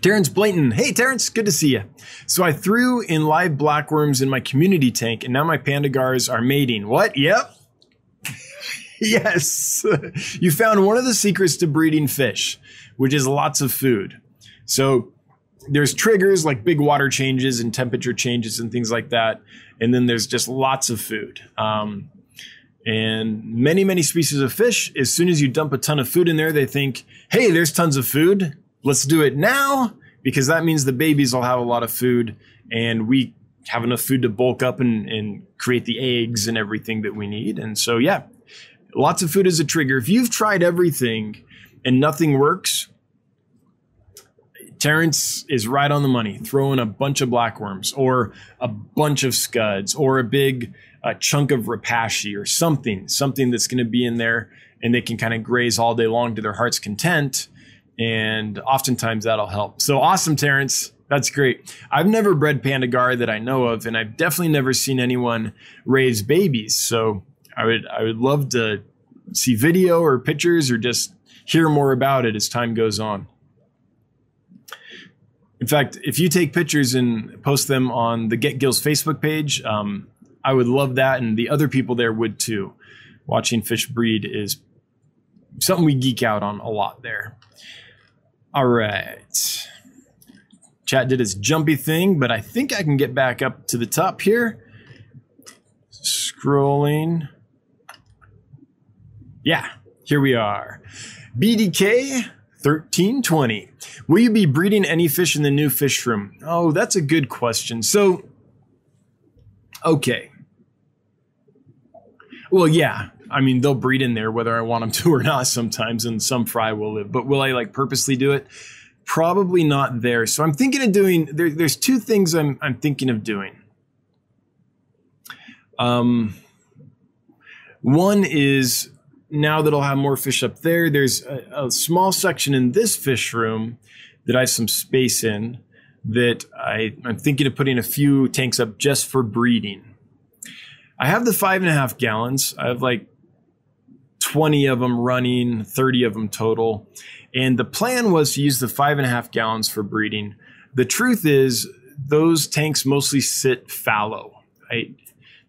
Terrence Blayton. Hey, Terrence, good to see you. So I threw in live blackworms in my community tank and now my pandagars are mating. What? Yep. Yes. You found one of the secrets to breeding fish, which is lots of food. So there's triggers like big water changes and temperature changes and things like that. And then there's just lots of food. Um, and many, many species of fish, as soon as you dump a ton of food in there, they think, hey, there's tons of food. Let's do it now, because that means the babies will have a lot of food and we have enough food to bulk up and, and create the eggs and everything that we need. And so, yeah, lots of food is a trigger. If you've tried everything and nothing works, Terrence is right on the money. Throw in a bunch of blackworms or a bunch of scuds or a big uh, chunk of rapashi or something, something that's going to be in there and they can kind of graze all day long to their heart's content. And oftentimes that'll help. So awesome, Terrence. That's great. I've never bred pandagar that I know of, and I've definitely never seen anyone raise babies. So I would I would love to see video or pictures or just hear more about it as time goes on. In fact, if you take pictures and post them on the Get Gills Facebook page, um, I would love that, and the other people there would too. Watching fish breed is something we geek out on a lot there. All right. Chat did its jumpy thing, but I think I can get back up to the top here. Scrolling. Yeah, here we are. B D K thirteen twenty. Will you be breeding any fish in the new fish room? Oh, that's a good question. So, okay. Well, yeah. I mean, they'll breed in there whether I want them to or not sometimes, and some fry will live. But will I like purposely do it? Probably not there. So I'm thinking of doing, there, there's two things I'm, I'm thinking of doing. Um, one is now that I'll have more fish up there, there's a, a small section in this fish room that I have some space in that I, I'm thinking of putting a few tanks up just for breeding. I have the five and a half gallons. I have like twenty of them running, thirty of them total. And the plan was to use the five and a half gallons for breeding. The truth is those tanks mostly sit fallow. Right?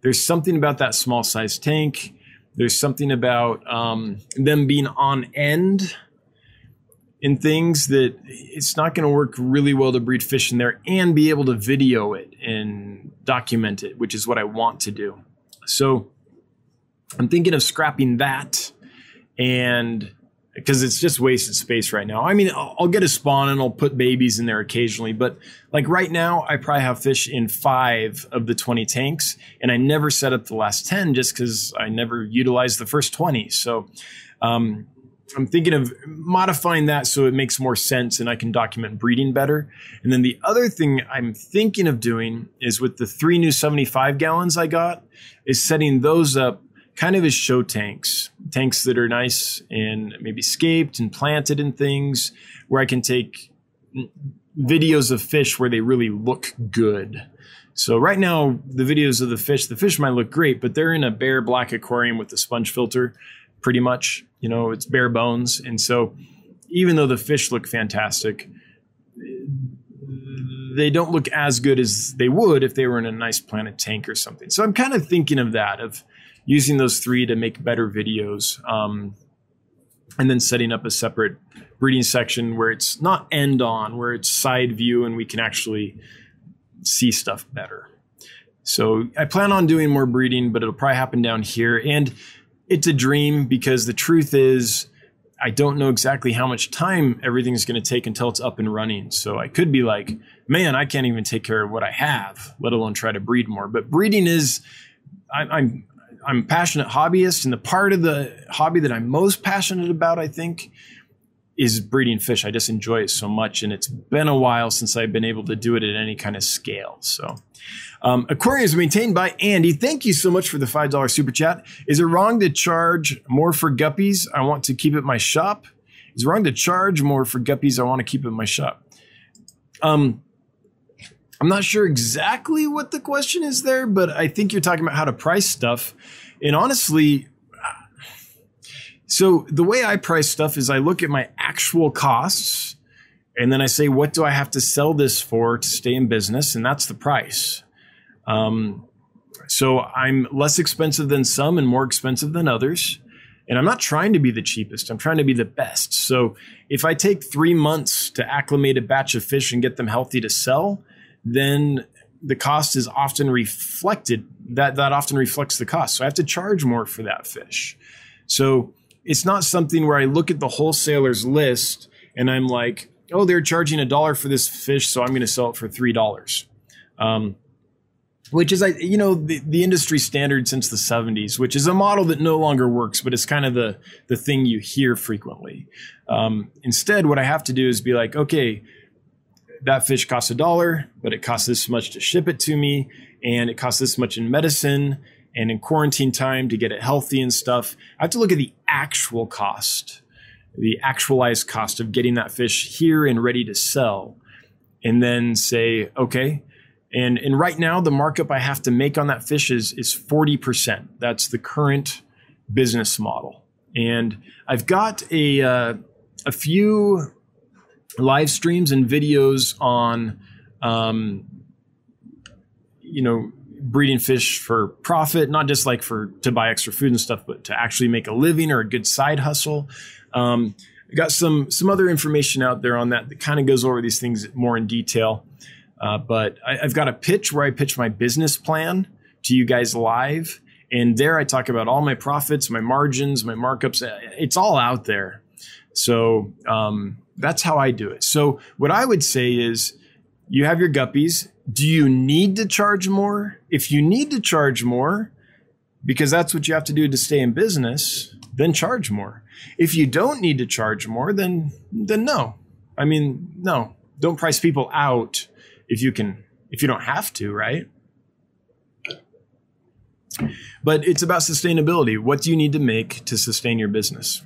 There's something about that small size tank. There's something about um, them being on end in things that it's not going to work really well to breed fish in there and be able to video it and document it, which is what I want to do. So I'm thinking of scrapping that, and because it's just wasted space right now. I mean, I'll, I'll get a spawn and I'll put babies in there occasionally, but like right now I probably have fish in five of the twenty tanks, and I never set up the last ten just because I never utilized the first twenty. So um, I'm thinking of modifying that so it makes more sense and I can document breeding better. And then the other thing I'm thinking of doing is with the three new seventy-five gallons I got is setting those up kind of as show tanks, tanks that are nice and maybe scaped and planted and things where I can take videos of fish where they really look good. So right now, the videos of the fish, the fish might look great, but they're in a bare black aquarium with the sponge filter, pretty much, you know, it's bare bones. And so even though the fish look fantastic, they don't look as good as they would if they were in a nice planted tank or something. So I'm kind of thinking of that, of using those three to make better videos, um, and then setting up a separate breeding section where it's not end on, where it's side view and we can actually see stuff better. So I plan on doing more breeding, but it'll probably happen down here. And it's a dream because the truth is I don't know exactly how much time everything's going to take until it's up and running. So I could be like, man, I can't even take care of what I have, let alone try to breed more. But breeding is, I, I'm, I'm a passionate hobbyist, and the part of the hobby that I'm most passionate about, I think, is breeding fish. I just enjoy it so much, and it's been a while since I've been able to do it at any kind of scale. So um, aquariums maintained by Andy. Thank you so much for the five dollar super chat. Is it wrong to charge more for guppies? I want to keep it my shop. Is it wrong to charge more for guppies? I want to keep it my shop. Um, I'm not sure exactly what the question is there, but I think you're talking about how to price stuff. And honestly, so the way I price stuff is I look at my actual costs and then I say, what do I have to sell this for to stay in business? And that's the price. Um, so I'm less expensive than some and more expensive than others. And I'm not trying to be the cheapest. I'm trying to be the best. So if I take three months to acclimate a batch of fish and get them healthy to sell, then the cost is often reflected, that that often reflects the cost. So I have to charge more for that fish. So it's not something where I look at the wholesaler's list and I'm like, oh, they're charging a dollar for this fish, so I'm going to sell it for three dollars. Um, which is, you know, the, the industry standard since the seventies, which is a model that no longer works, but it's kind of the, the thing you hear frequently. Um, instead, what I have to do is be like, okay, that fish costs a dollar, but it costs this much to ship it to me, and it costs this much in medicine and in quarantine time to get it healthy and stuff. I have to look at the actual cost, the actualized cost of getting that fish here and ready to sell, and then say, okay, and and right now the markup I have to make on that fish is is forty percent. That's the current business model. And I've got a uh, a few live streams and videos on, um, you know, breeding fish for profit, not just like for to buy extra food and stuff, but to actually make a living or a good side hustle. Um, I got some some other information out there on that that kind of goes over these things more in detail. Uh, but I, I've got a pitch where I pitch my business plan to you guys live. And there I talk about all my profits, my margins, my markups. It's all out there. So um, that's how I do it. So what I would say is you have your guppies. Do you need to charge more? If you need to charge more, because that's what you have to do to stay in business, then charge more. If you don't need to charge more, then then no. I mean, no. Don't price people out if you can, if you don't have to, right? But it's about sustainability. What do you need to make to sustain your business?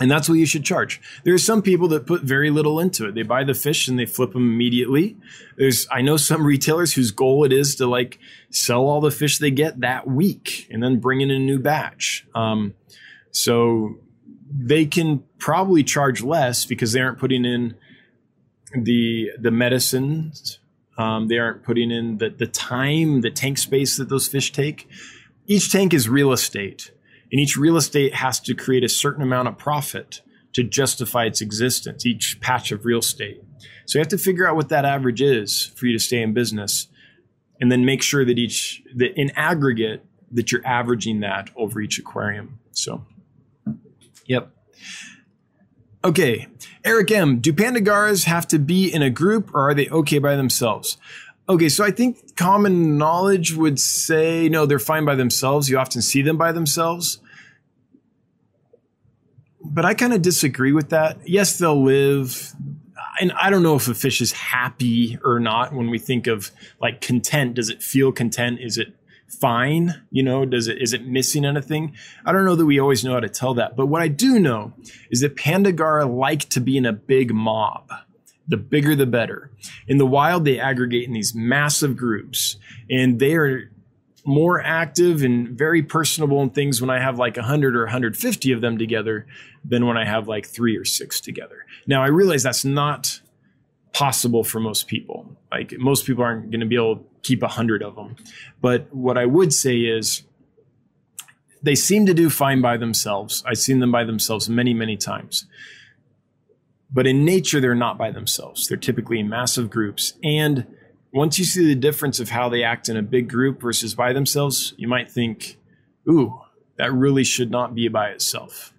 And that's what you should charge. There's some people that put very little into it. They buy the fish and they flip them immediately. There's, I know some retailers whose goal it is to like sell all the fish they get that week and then bring in a new batch. Um, so they can probably charge less because they aren't putting in the, the medicines. Um, they aren't putting in the, the time, the tank space that those fish take. Each tank is real estate. And each real estate has to create a certain amount of profit to justify its existence, each patch of real estate. So you have to figure out what that average is for you to stay in business, and then make sure that each, that in aggregate, that you're averaging that over each aquarium. So, yep. Okay, Eric M. Do Pandagoras have to be in a group, or are they okay by themselves? Okay, so I think common knowledge would say, no, they're fine by themselves. You often see them by themselves. But I kind of disagree with that. Yes, they'll live. And I don't know if a fish is happy or not. When we think of like content, does it feel content? Is it fine? You know, does it, is it missing anything? I don't know that we always know how to tell that. But what I do know is that Pandagara like to be in a big mob. The bigger, the better. In the wild, they aggregate in these massive groups, and they are more active and very personable in things when I have like one hundred or one hundred fifty of them together than when I have like three or six together. Now, I realize that's not possible for most people. Like most people aren't going to be able to keep one hundred of them. But what I would say is they seem to do fine by themselves. I've seen them by themselves many, many times. But in nature, they're not by themselves. They're typically in massive groups. And once you see the difference of how they act in a big group versus by themselves, you might think, ooh, that really should not be by itself.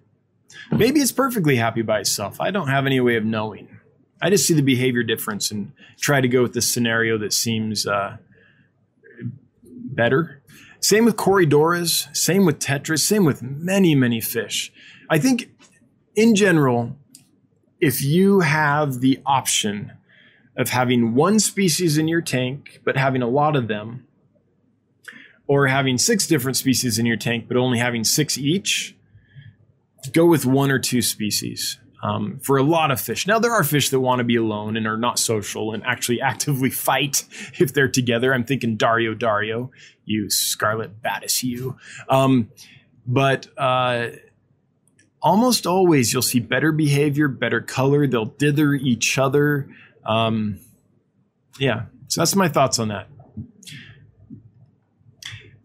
Maybe it's perfectly happy by itself. I don't have any way of knowing. I just see the behavior difference and try to go with the scenario that seems uh, better. Same with Corydoras, same with Tetras, same with many, many fish. I think in general, if you have the option of having one species in your tank, but having a lot of them, or having six different species in your tank, but only having six each, go with one or two species um, for a lot of fish. Now, there are fish that want to be alone and are not social and actually actively fight if they're together. I'm thinking Dario Dario, you scarlet Battis, you. Um, but... Uh, Almost always you'll see better behavior, better color. They'll dither each other. Um, yeah, so that's my thoughts on that.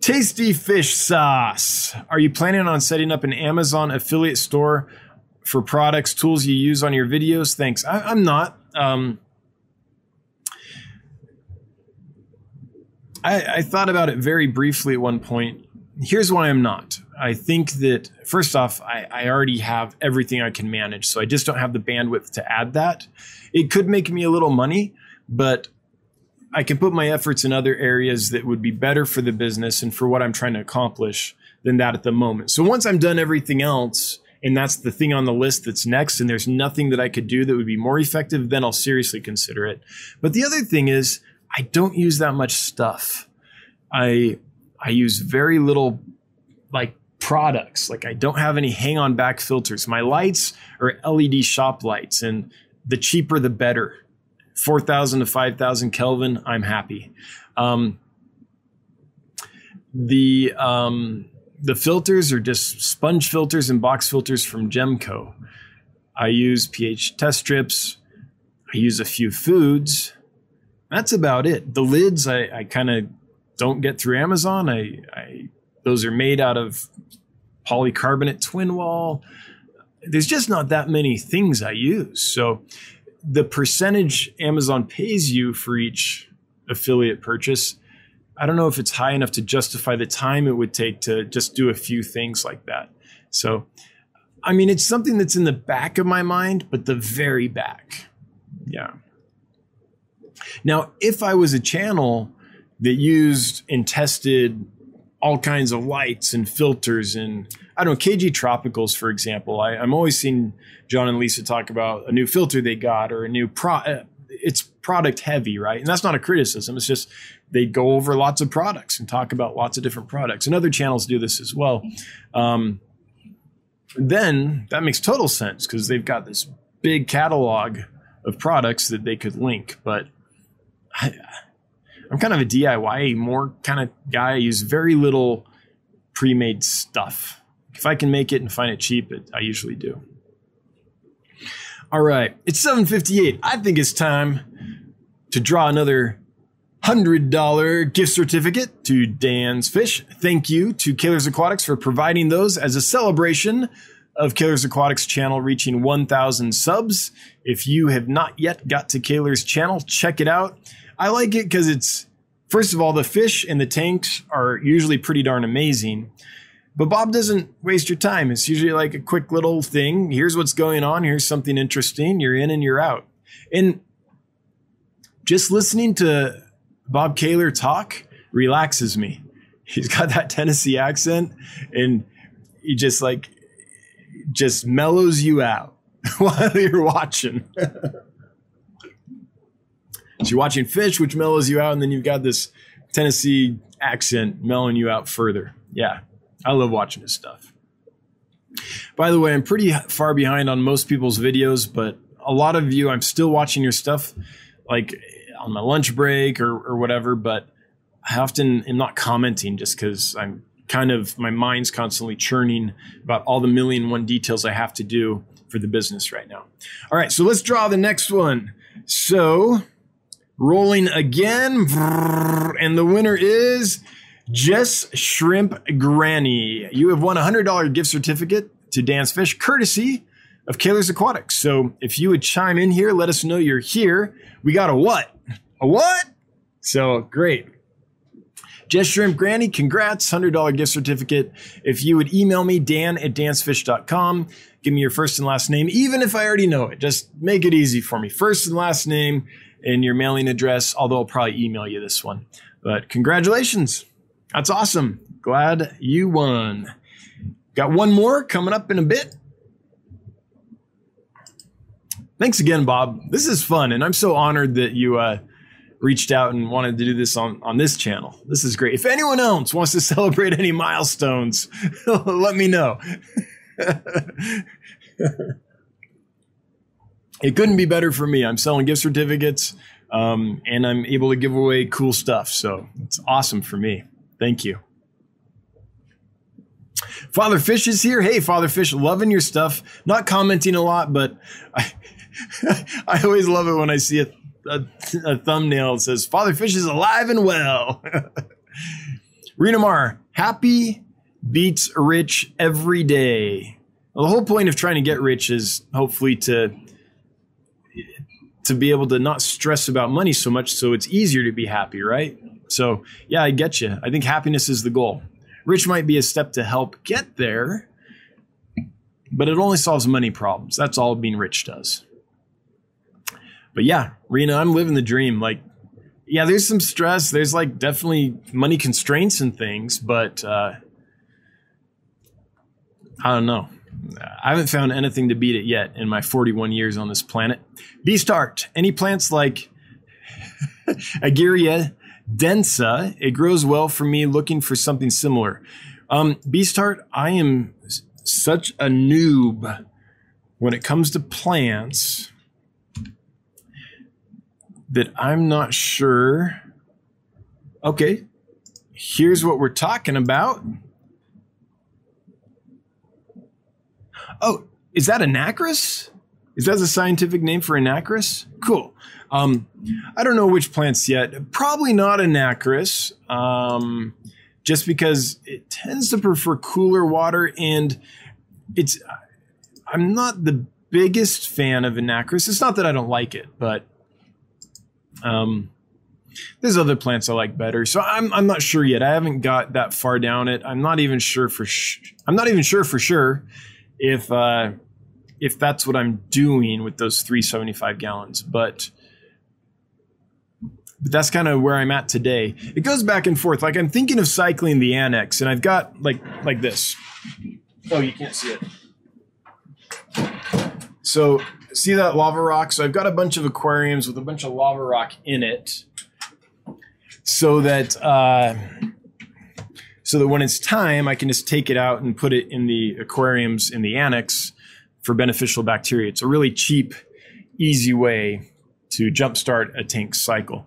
Tasty fish sauce. Are you planning on setting up an Amazon affiliate store for products, tools you use on your videos? Thanks. I, I'm not. Um, I, I thought about it very briefly at one point. Here's why I'm not. I think that, first off, I, I already have everything I can manage, so I just don't have the bandwidth to add that. It could make me a little money, but I can put my efforts in other areas that would be better for the business and for what I'm trying to accomplish than that at the moment. So once I'm done everything else, and that's the thing on the list that's next, and there's nothing that I could do that would be more effective, then I'll seriously consider it. But the other thing is, I don't use that much stuff. I... I use very little like products. Like I don't have any hang on back filters. My lights are L E D shop lights, and the cheaper, the better. four thousand to five thousand Kelvin. I'm happy. Um, the, um, the filters are just sponge filters and box filters from Gemco. I use pH test strips. I use a few foods. That's about it. The lids, I, I kind of don't get through Amazon. I, I those are made out of polycarbonate twin wall. There's just not that many things I use. So the percentage Amazon pays you for each affiliate purchase, I don't know if it's high enough to justify the time it would take to just do a few things like that. So, I mean, it's something that's in the back of my mind, but the very back. Yeah. Now, if I was a channel that used and tested all kinds of lights and filters and, I don't know, K G Tropicals, for example, I, I'm always seeing John and Lisa talk about a new filter they got or a new pro. It's product heavy, right? And that's not a criticism. It's just they go over lots of products and talk about lots of different products. And other channels do this as well. Um, then that makes total sense because they've got this big catalog of products that they could link. But I, I'm kind of a D I Y more kind of guy. I use very little pre-made stuff. If I can make it and find it cheap, it, I usually do. All right, it's seven fifty-eight. I think it's time to draw another one hundred dollars gift certificate to Dan's Fish. Thank you to Kaler's Aquatics for providing those as a celebration of Kaler's Aquatics channel reaching one thousand subs. If you have not yet got to Kaler's channel, check it out. I like it because it's, first of all, the fish and the tanks are usually pretty darn amazing. But Bob doesn't waste your time. It's usually like a quick little thing. Here's what's going on. Here's something interesting. You're in and you're out. And just listening to Bob Kaler talk relaxes me. He's got that Tennessee accent and he just like, just mellows you out while you're watching. So you're watching fish, which mellows you out. And then you've got this Tennessee accent mellowing you out further. Yeah. I love watching his stuff. By the way, I'm pretty far behind on most people's videos, but a lot of you, I'm still watching your stuff like on my lunch break or, or whatever, but I often am not commenting just because I'm kind of, my mind's constantly churning about all the million and one details I have to do for the business right now. All right, so let's draw the next one. So rolling again, and the winner is Jess Shrimp Granny. You have won a one hundred dollars gift certificate to Dan's Fish, courtesy of Kaler's Aquatics. So if you would chime in here, let us know you're here. We got a what? A what? So great. Jess Shrimp Granny, congrats, one hundred dollars gift certificate. If you would email me, dan at dans fish dot com, give me your first and last name, even if I already know it. Just make it easy for me. First and last name and your mailing address, although I'll probably email you this one. But congratulations. That's awesome. Glad you won. Got one more coming up in a bit. Thanks again, Bob. This is fun, and I'm so honored that you uh, reached out and wanted to do this on, on this channel. This is great. If anyone else wants to celebrate any milestones, let me know. It couldn't be better for me. I'm selling gift certificates, um, and I'm able to give away cool stuff, so it's awesome for me. Thank you. Father Fish is here. Hey, Father Fish, loving your stuff. Not commenting a lot, but I, I always love it when I see a, a, a thumbnail that says, Father Fish is alive and well. Rena Mar, happy beats rich every day. Well, the whole point of trying to get rich is hopefully to, to be able to not stress about money so much so it's easier to be happy, right? So, yeah, I get you. I think happiness is the goal. Rich might be a step to help get there, but it only solves money problems. That's all being rich does. But yeah, Rena, I'm living the dream. Like, yeah, there's some stress. There's like definitely money constraints and things, but uh, I don't know. I haven't found anything to beat it yet in my forty-one years on this planet. Beastart, any plants like Ageria densa, it grows well for me, looking for something similar. Um, Beastart, I am such a noob when it comes to plants that I'm not sure. Okay, here's what we're talking about. Oh, is that Anacris? Is that the scientific name for Anacris? Cool. Um, I don't know which plants yet. Probably not Anacris, um, just because it tends to prefer cooler water, and it's. I'm not the biggest fan of Anacris. It's not that I don't like it, but um, there's other plants I like better. So I'm I'm not sure yet. I haven't got that far down it. I'm not even sure for. Sh- I'm not even sure for sure if. Uh, if that's what I'm doing with those three seventy-five gallons, but, but that's kind of where I'm at today. It goes back and forth. Like I'm thinking of cycling the annex, and I've got like, like this. Oh, you can't see it. So see that lava rock? So I've got a bunch of aquariums with a bunch of lava rock in it so that, uh, so that when it's time, I can just take it out and put it in the aquariums in the annex for beneficial bacteria. It's a really cheap, easy way to jumpstart a tank cycle.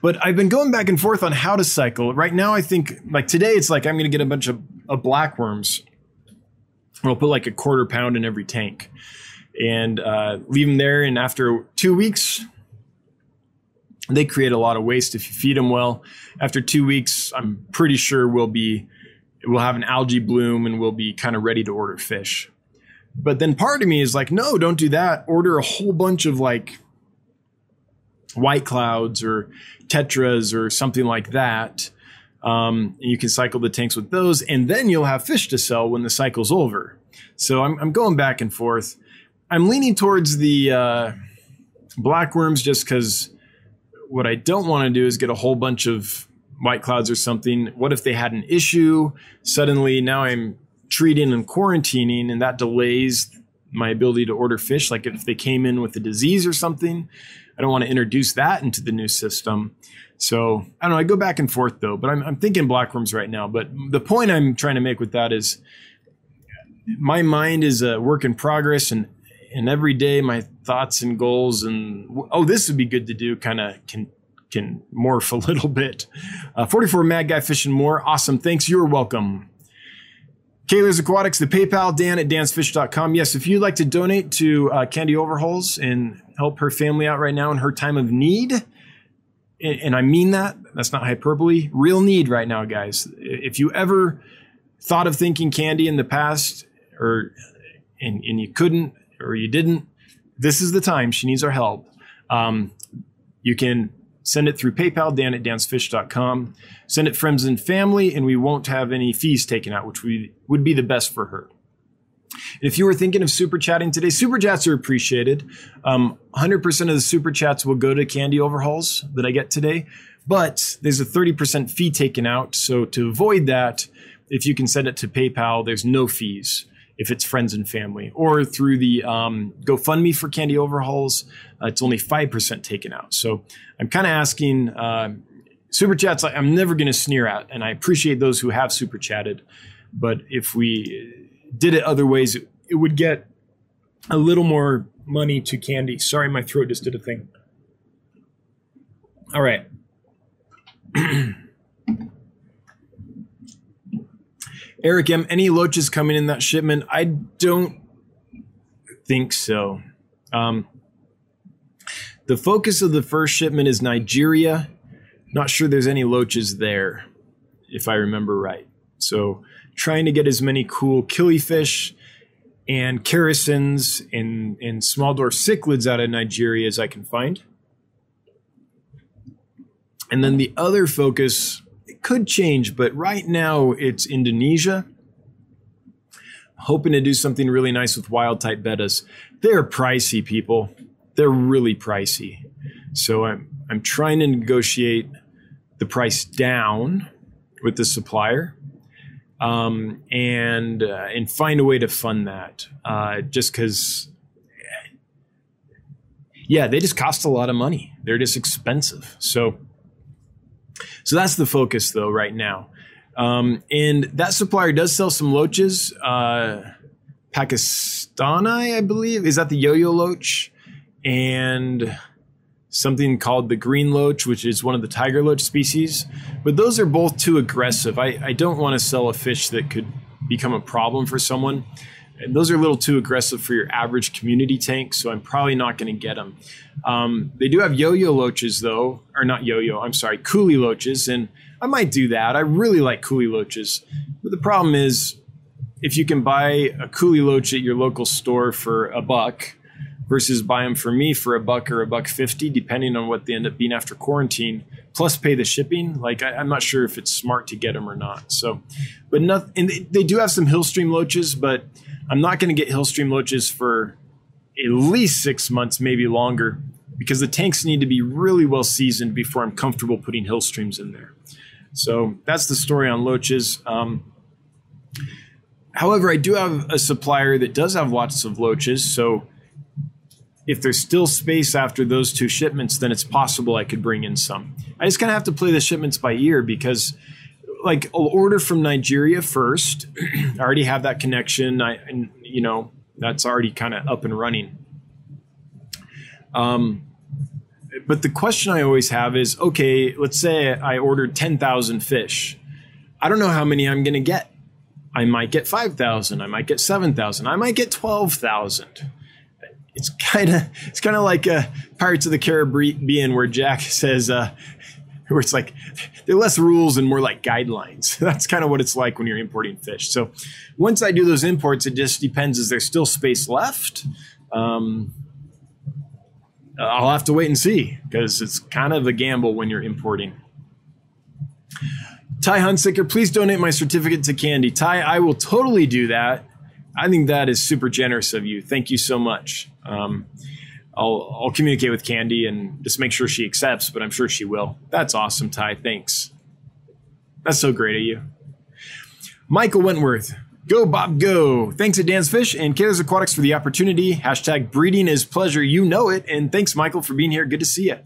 But I've been going back and forth on how to cycle. Right now, I think, like today, it's like I'm gonna get a bunch of, of blackworms. I'll put like a quarter pound in every tank and uh, leave them there. And after two weeks, they create a lot of waste if you feed them well. After two weeks, I'm pretty sure we'll be, we'll have an algae bloom and we'll be kind of ready to order fish. But then part of me is like, no, don't do that. Order a whole bunch of like white clouds or tetras or something like that. Um, and you can cycle the tanks with those, and then you'll have fish to sell when the cycle's over. So I'm, I'm going back and forth. I'm leaning towards the uh, blackworms just because what I don't want to do is get a whole bunch of white clouds or something. What if they had an issue? Suddenly now I'm treating and quarantining, and that delays my ability to order fish. Like if they came in with a disease or something, I don't want to introduce that into the new system. So I don't know. I go back and forth though, but I'm, I'm thinking blackworms right now. But the point I'm trying to make with that is my mind is a work in progress, and and every day my thoughts and goals and oh, this would be good to do kind of can can morph a little bit. Uh, forty-four Mad Guy Fishing More. Awesome. Thanks. You're welcome. Kaler's Aquatics, the PayPal, Dan at dans fish dot com. Yes, if you'd like to donate to uh, Candy Overhauls and help her family out right now in her time of need, and, and I mean that, that's not hyperbole, real need right now, guys. If you ever thought of thinking Candy in the past, or and, and you couldn't, or you didn't, this is the time. She needs our help. Um, you can send it through PayPal, Dan at dans fish dot com. Send it friends and family, and we won't have any fees taken out, which we, would be the best for her. And if you were thinking of super chatting today, super chats are appreciated. Um, one hundred percent of the super chats will go to Candy Overhauls that I get today, but there's a thirty percent fee taken out. So to avoid that, if you can send it to PayPal, there's no fees if it's friends and family, or through the um, GoFundMe for Candy Overhauls, uh, it's only five percent taken out. So I'm kind of asking uh, super chats. I'm never going to sneer at, and I appreciate those who have super chatted. But if we did it other ways, it, it would get a little more money to Candy. Sorry, my throat just did a thing. All right. Eric M., any loaches coming in that shipment? I don't think so. Um, the focus of the first shipment is Nigeria. Not sure there's any loaches there, if I remember right. So trying to get as many cool killifish and kerosins and, and small dwarf cichlids out of Nigeria as I can find. And then the other focus... it could change, but right now it's Indonesia. Hoping to do something really nice with wild type bettas. They're pricey, people. They're really pricey. So I'm I'm trying to negotiate the price down with the supplier, um, and uh, and find a way to fund that. Uh, just because, yeah, they just cost a lot of money. They're just expensive. So. So that's the focus, though, right now. Um, and that supplier does sell some loaches. Uh, Pakistani, I believe. Is that the yo-yo loach? And something called the green loach, which is one of the tiger loach species. But those are both too aggressive. I, I don't want to sell a fish that could become a problem for someone. And those are a little too aggressive for your average community tank, so I'm probably not going to get them. Um, they do have yo-yo loaches, though, or not yo-yo, I'm sorry, coolie loaches, and I might do that. I really like coolie loaches, but the problem is if you can buy a coolie loach at your local store for a buck versus buy them for me for a buck or a buck fifty, depending on what they end up being after quarantine, plus pay the shipping. Like, I, I'm not sure if it's smart to get them or not. So, but nothing. And they, they do have some Hillstream loaches, but I'm not going to get Hillstream loaches for at least six months, maybe longer, because the tanks need to be really well seasoned before I'm comfortable putting Hillstreams in there. So that's the story on loaches. Um, however, I do have a supplier that does have lots of loaches. So if there's still space after those two shipments, then it's possible I could bring in some. I just kind of have to play the shipments by ear because, like, I'll order from Nigeria first. I already have that connection. I, and, you know, that's already kind of up and running. Um, but the question I always have is, okay, let's say I ordered ten thousand fish. I don't know how many I'm going to get. I might get five thousand. I might get seven thousand. I might get twelve thousand. It's kind of it's kind of like uh, Pirates of the Caribbean, where Jack says, uh, where it's like they're less rules and more like guidelines. That's kind of what it's like when you're importing fish. So once I do those imports, it just depends. Is there still space left? Um, I'll have to wait and see, because it's kind of a gamble when you're importing. Ty Hunsicker, please donate my certificate to Candy. Ty, I will totally do that. I think that is super generous of you. Thank you so much. Um, I'll, I'll communicate with Candy and just make sure she accepts, but I'm sure she will. That's awesome, Ty. Thanks. That's so great of you. Michael Wentworth. Go, Bob, go. Thanks to Dan's Fish and Kaler's Aquatics for the opportunity. Hashtag breeding is pleasure. You know it. And thanks, Michael, for being here. Good to see you.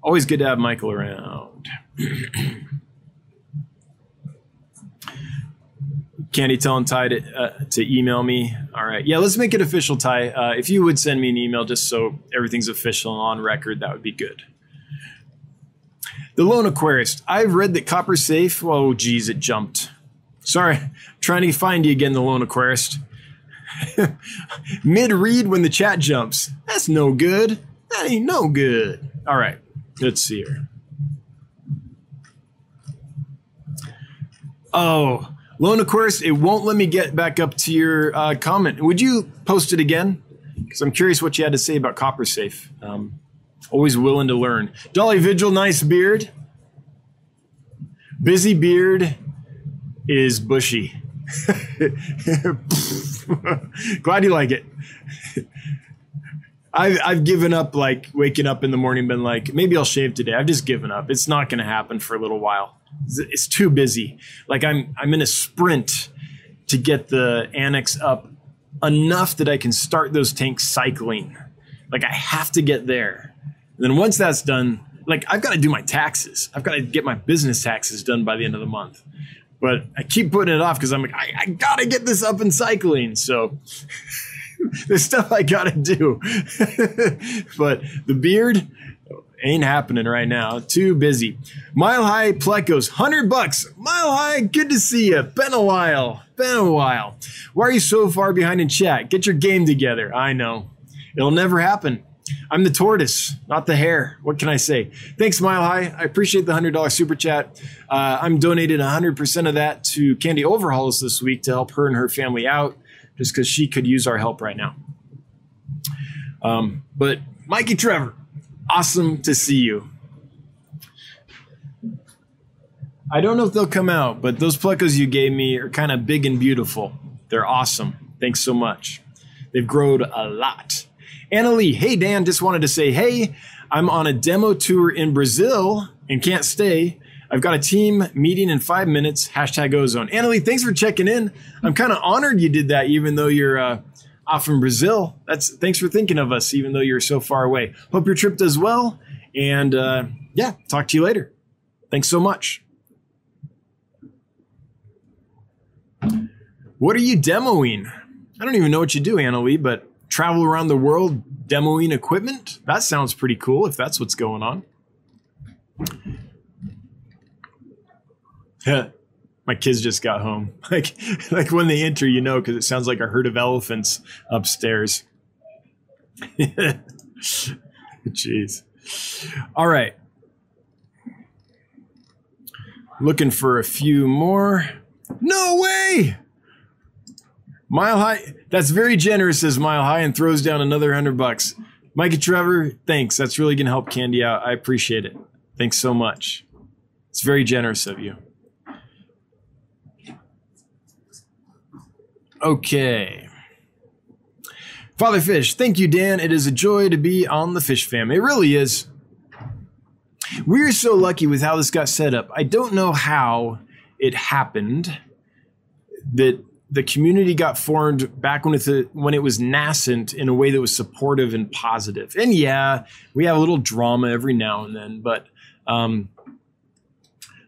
Always good to have Michael around. Candy, tell him Ty to, uh, to email me. All right. Yeah, let's make it official, Ty. Uh, if you would send me an email just so everything's official and on record, that would be good. The Lone Aquarist. I've read that Copper Safe. Oh, geez, it jumped. Sorry. Trying to find you again, the Lone Aquarist. Mid-read when the chat jumps. That's no good. That ain't no good. All right. Let's see here. Oh. Lone Aquarist, it won't let me get back up to your uh, comment. Would you post it again? Because I'm curious what you had to say about Copper Safe. Um, always willing to learn. Dolly Vigil, nice beard. Busy beard is bushy. Glad you like it. I've, I've given up, like, waking up in the morning, been like, maybe I'll shave today. I've just given up. It's not going to happen for a little while. It's too busy. Like, I'm I'm in a sprint to get the annex up enough that I can start those tanks cycling. Like, I have to get there. And then once that's done, like, I've got to do my taxes. I've got to get my business taxes done by the end of the month. But I keep putting it off because I'm like, I, I got to get this up and cycling. So there's stuff I got to do. But the beard... ain't happening right now. Too busy. Mile High Plecos, one hundred bucks. Mile High, good to see you. Been a while. Been a while. Why are you so far behind in chat? Get your game together. I know. It'll never happen. I'm the tortoise, not the hare. What can I say? Thanks, Mile High. I appreciate the one hundred dollars super chat. Uh, I'm donated one hundred percent of that to Candy Overhauls this week to help her and her family out, just because she could use our help right now. Um, but Mikey Trevor, awesome to see you. I don't know if they'll come out, but those plecos you gave me are kind of big and beautiful. They're awesome. Thanks so much. They've grown a lot. Anna Lee, hey, Dan, just wanted to say, hey, I'm on a demo tour in Brazil and can't stay. I've got a team meeting in five minutes. Hashtag ozone. Anna Lee, thanks for checking in. I'm kind of honored you did that, even though you're... Uh, off in Brazil. That's thanks for thinking of us, even though you're so far away. Hope your trip does well. And uh, yeah, talk to you later. Thanks so much. What are you demoing? I don't even know what you do, Annalie, but travel around the world demoing equipment? That sounds pretty cool if that's what's going on. my kids just got home. Like, like when they enter, you know, because it sounds like a herd of elephants upstairs. Jeez. All right. Looking for a few more. No way. Mile High. That's very generous, says Mile High, and throws down another hundred bucks. Mike and Trevor, thanks. That's really going to help Candy out. I appreciate it. Thanks so much. It's very generous of you. Okay. Father Fish, thank you, Dan. It is a joy to be on the Fish Fam. It really is. We're so lucky with how this got set up. I don't know how it happened that the community got formed back when, it's a, when it was nascent in a way that was supportive and positive. And yeah, we have a little drama every now and then, but um,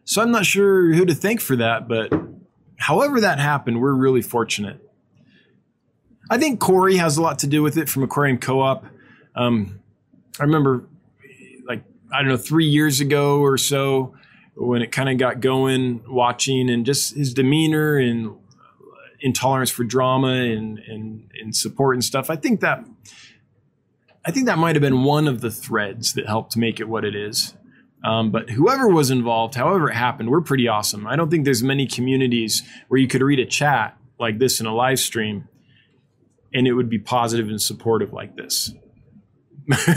so I'm not sure who to thank for that, but however that happened, we're really fortunate. I think Corey has a lot to do with it from Aquarium Co-op. Um, I remember, like, I don't know, three years ago or so when it kind of got going, watching, and just his demeanor and intolerance for drama and, and, and support and stuff. I think that, I think that might've been one of the threads that helped make it what it is. Um, but whoever was involved, however it happened, we're pretty awesome. I don't think there's many communities where you could read a chat like this in a live stream and it would be positive and supportive like this.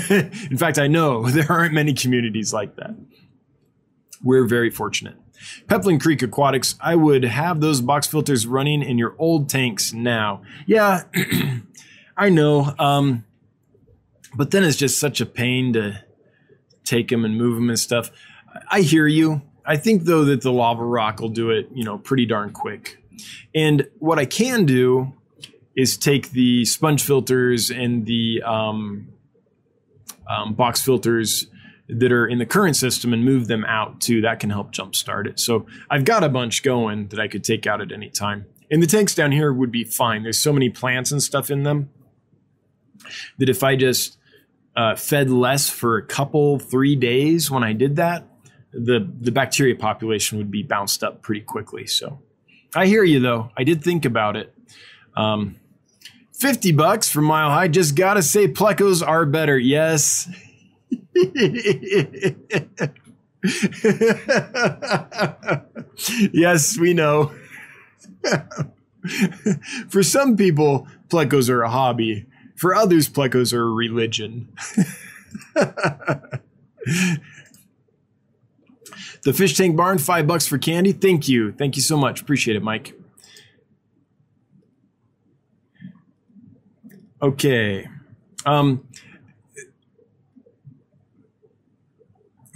In fact, I know there aren't many communities like that. We're very fortunate. Peplin Creek Aquatics, I would have those box filters running in your old tanks now. Yeah, I know. Um, but then it's just such a pain to take them and move them and stuff. I hear you. I think, though, that the lava rock will do it, you know, pretty darn quick. And what I can do is take the sponge filters and the um, um, box filters that are in the current system and move them out too. That can help jumpstart it. So I've got a bunch going that I could take out at any time. And the tanks down here would be fine. There's so many plants and stuff in them that if I just uh, fed less for a couple, three days when I did that, the, the bacteria population would be bounced up pretty quickly. So I hear you though. I did think about it. Um, fifty bucks for Mile High. Just got to say plecos are better. Yes. Yes, we know. For some people, plecos are a hobby. For others, plecos are a religion. The Fish Tank Barn, five bucks for Candy. Thank you. Thank you so much. Appreciate it, Mike. Okay. Um,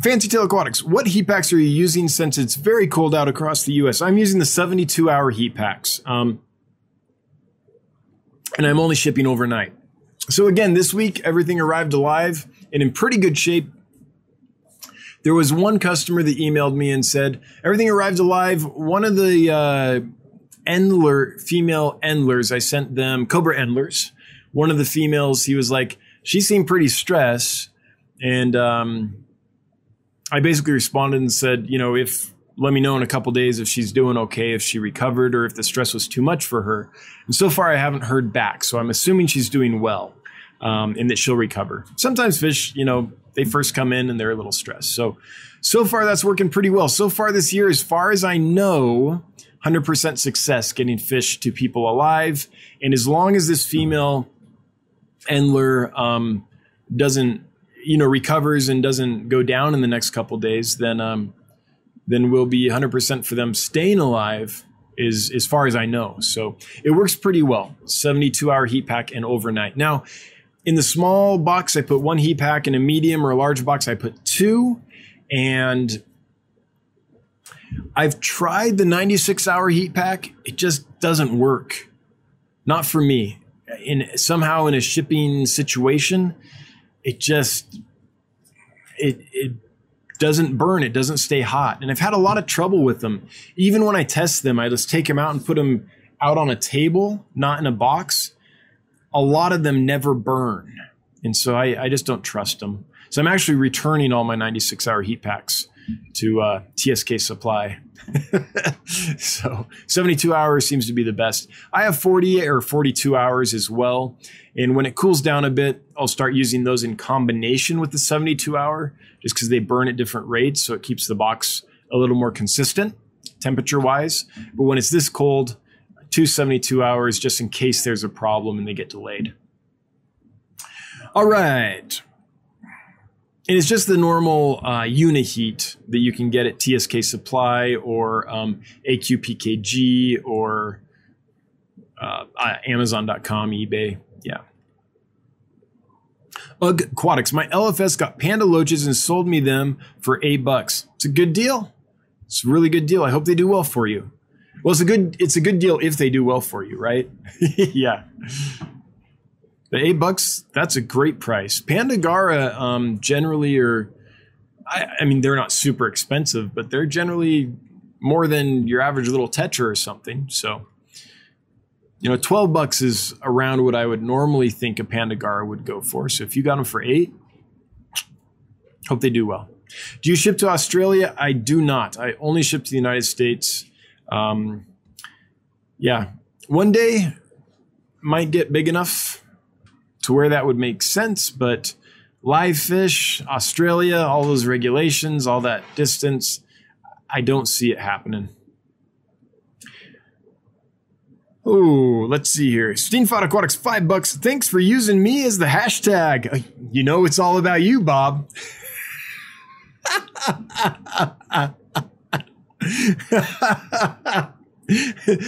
Fancy Tail Aquatics. What heat packs are you using since it's very cold out across the U S? I'm using the seventy-two hour heat packs. Um, and I'm only shipping overnight. So again, this week, everything arrived alive and in pretty good shape. There was one customer that emailed me and said, everything arrived alive. One of the uh, endler, female endlers, I sent them cobra endlers. One of the females, he was like, she seemed pretty stressed. And um, I basically responded and said, you know, if let me know in a couple days if she's doing okay, if she recovered or if the stress was too much for her. And so far, I haven't heard back. So I'm assuming she's doing well um, and that she'll recover. Sometimes fish, you know, they first come in and they're a little stressed. So, so far, that's working pretty well. So far this year, as far as I know, one hundred percent success getting fish to people alive. And as long as this female endler um, doesn't, you know, recovers and doesn't go down in the next couple days, then um, then we'll be one hundred percent for them staying alive is as far as I know. So it works pretty well, seventy-two hour heat pack and overnight. Now, in the small box, I put one heat pack. In a medium or a large box, I put two. And I've tried the ninety-six hour heat pack. It just doesn't work. Not for me. In somehow in a shipping situation, it just it it doesn't burn. It doesn't stay hot. And I've had a lot of trouble with them. Even when I test them, I just take them out and put them out on a table, not in a box. A lot of them never burn. And so I, I just don't trust them. So I'm actually returning all my ninety-six hour heat packs to uh, T S K Supply. So seventy-two hours seems to be the best. I have forty or forty-two hours as well. And when it cools down a bit, I'll start using those in combination with the seventy-two hour, just because they burn at different rates. So it keeps the box a little more consistent temperature wise. But when it's this cold, two seventy-two hours, just in case there's a problem and they get delayed. All right. And it's just the normal uh, Uniheat that you can get at T S K Supply or um, A Q P K G or uh, Amazon dot com, eBay. Yeah. Ugh, Aquatics. My L F S got panda loaches and sold me them for eight bucks. It's a good deal. It's a really good deal. I hope they do well for you. Well, it's a good. It's a good deal if they do well for you, right? Yeah. The eight bucks, that's a great price. Pandagara um, generally are, I, I mean, they're not super expensive, but they're generally more than your average little Tetra or something. So, you know, twelve bucks is around what I would normally think a Pandagara would go for. So if you got them for eight, hope they do well. Do you ship to Australia? I do not. I only ship to the United States. Um, yeah. One day might get big enough to where that would make sense, but live fish, Australia, all those regulations, all that distance, I don't see it happening. Oh, let's see here. Steenfod Aquatics, five bucks. Thanks for using me as the hashtag. You know, it's all about you, Bob.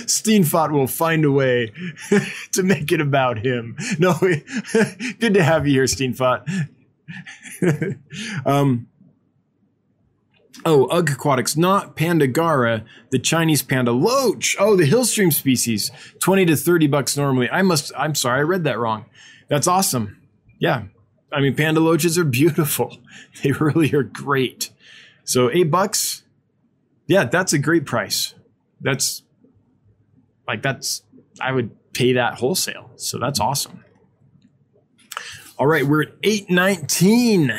Steenfot will find a way to make it about him. No, good to have you here, Steenfot. um, oh, Ugg Aquatics, not Pandagara, the Chinese panda loach. Oh, the Hillstream species, twenty to thirty bucks normally. I must, I'm sorry, I read that wrong. That's awesome. Yeah. I mean, panda loaches are beautiful. They really are great. So eight bucks. Yeah, that's a great price. That's like, that's, I would pay that wholesale. So that's awesome. All right. We're at eight nineteen.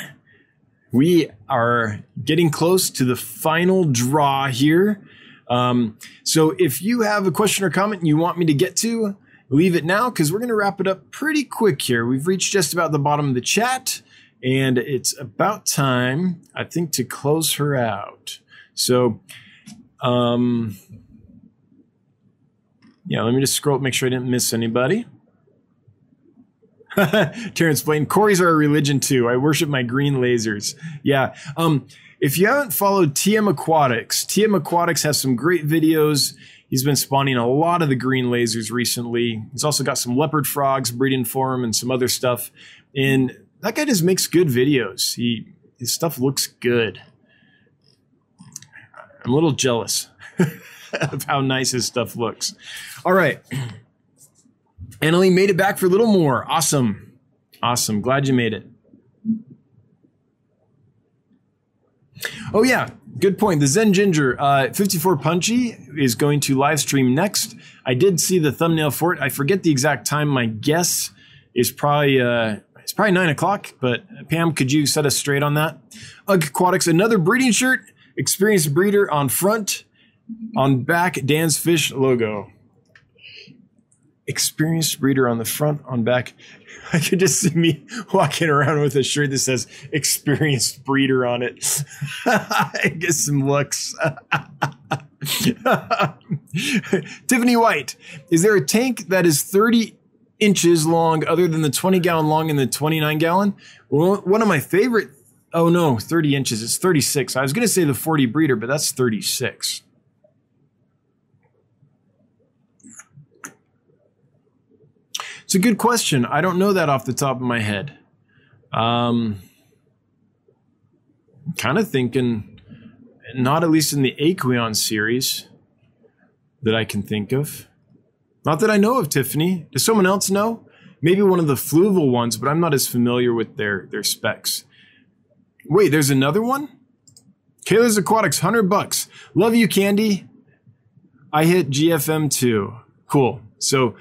We are getting close to the final draw here. Um, so if you have a question or comment you want me to get to, leave it now, because we're going to wrap it up pretty quick here. We've reached just about the bottom of the chat, and it's about time, I think, to close her out. So, um, yeah, let me just scroll up, make sure I didn't miss anybody. Terrence Blaine, Corys are a religion too. I worship my green lasers. Yeah. Um, if you haven't followed T M Aquatics, T M Aquatics has some great videos. He's been spawning a lot of the green lasers recently. He's also got some leopard frogs breeding for him and some other stuff. And that guy just makes good videos. He his stuff looks good. I'm a little jealous of how nice his stuff looks. All right. Annalie made it back for a little more. Awesome. Awesome. Glad you made it. Oh, yeah. Good point. The Zen Ginger, uh, fifty-four Punchy is going to live stream next. I did see the thumbnail for it. I forget the exact time. My guess is probably... Uh, It's probably nine o'clock, but Pam, could you set us straight on that? Ugg Aquatics, another breeding shirt. Experienced breeder on front. On back, Dan's Fish logo. Experienced breeder on the front, on back. I could just see me walking around with a shirt that says experienced breeder on it. I get some looks. Tiffany White, is there a tank that is thirty inches long other than the twenty gallon long and the twenty-nine gallon? Well, one of my favorite, oh no, thirty inches. It's thirty-six. I was going to say the forty breeder, but that's thirty-six. It's a good question. I don't know that off the top of my head. Um, kind of thinking, not at least in the Aquion series that I can think of. Not that I know of, Tiffany. Does someone else know? Maybe one of the Fluval ones, but I'm not as familiar with their, their specs. Wait, there's another one? Kaler's Aquatics, one hundred bucks. Love you, Candy. I hit G F M too. Cool. So...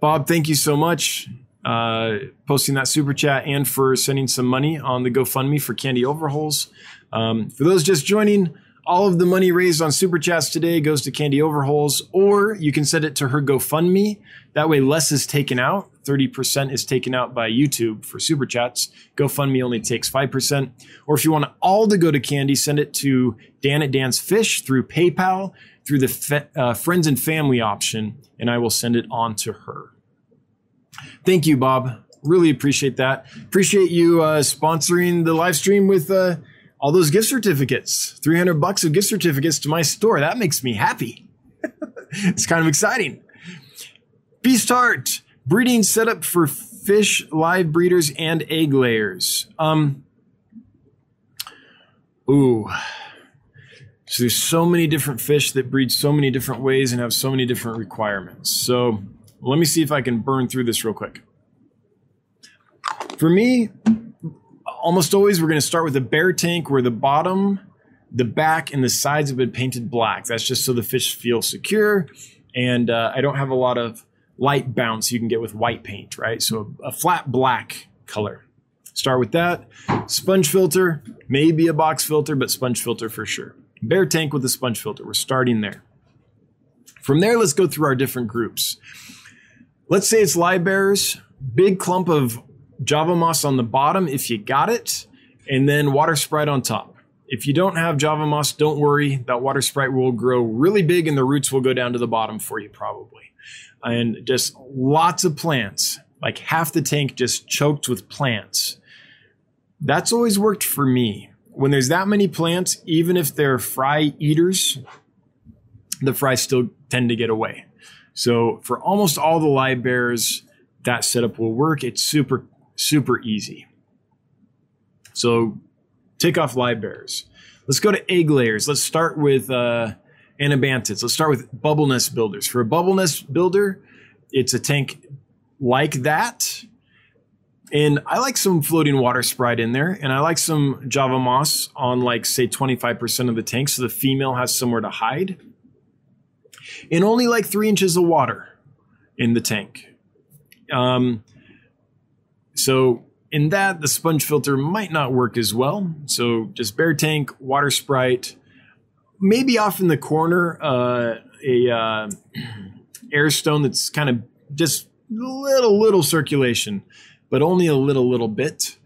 Bob, thank you so much uh, posting that super chat and for sending some money on the GoFundMe for Candy Overhauls. Um, for those just joining, all of the money raised on Super Chats today goes to Candy Overhauls, or you can send it to her GoFundMe. That way less is taken out. thirty percent is taken out by YouTube for Super Chats. GoFundMe only takes five percent. Or if you want all to go to Candy, send it to Dan at Dan's Fish through PayPal, through the fe- uh, friends and family option, and I will send it on to her. Thank you, Bob. Really appreciate that. Appreciate you uh, sponsoring the live stream with... Uh, all those gift certificates, three hundred bucks of gift certificates to my store. That makes me happy. It's kind of exciting. Beast Heart, breeding setup for fish, live breeders, and egg layers. Um, ooh. So there's so many different fish that breed so many different ways and have so many different requirements. So let me see if I can burn through this real quick. For me... almost always, we're going to start with a bare tank where the bottom, the back, and the sides have been painted black. That's just so the fish feel secure. And uh, I don't have a lot of light bounce you can get with white paint, right? So a, a flat black color. Start with that. Sponge filter, maybe a box filter, but sponge filter for sure. Bare tank with a sponge filter. We're starting there. From there, let's go through our different groups. Let's say it's live bearers, big clump of Java moss on the bottom if you got it, and then water sprite on top. If you don't have Java moss, don't worry. That water sprite will grow really big and the roots will go down to the bottom for you probably. And just lots of plants, like half the tank just choked with plants. That's always worked for me. When there's that many plants, even if they're fry eaters, the fry still tend to get away. So for almost all the live bearers, that setup will work. It's super Super easy. So take off live bearers. Let's go to egg layers. Let's start with uh, anabantids. Let's start with bubble nest builders. For a bubble nest builder, it's a tank like that. And I like some floating water sprite in there. And I like some Java moss on like, say, twenty-five percent of the tank so the female has somewhere to hide. And only like three inches of water in the tank. Um... So in that, the sponge filter might not work as well. So just bare tank, water sprite, maybe off in the corner, uh, a uh, air stone that's kind of just little, little circulation, but only a little, little bit.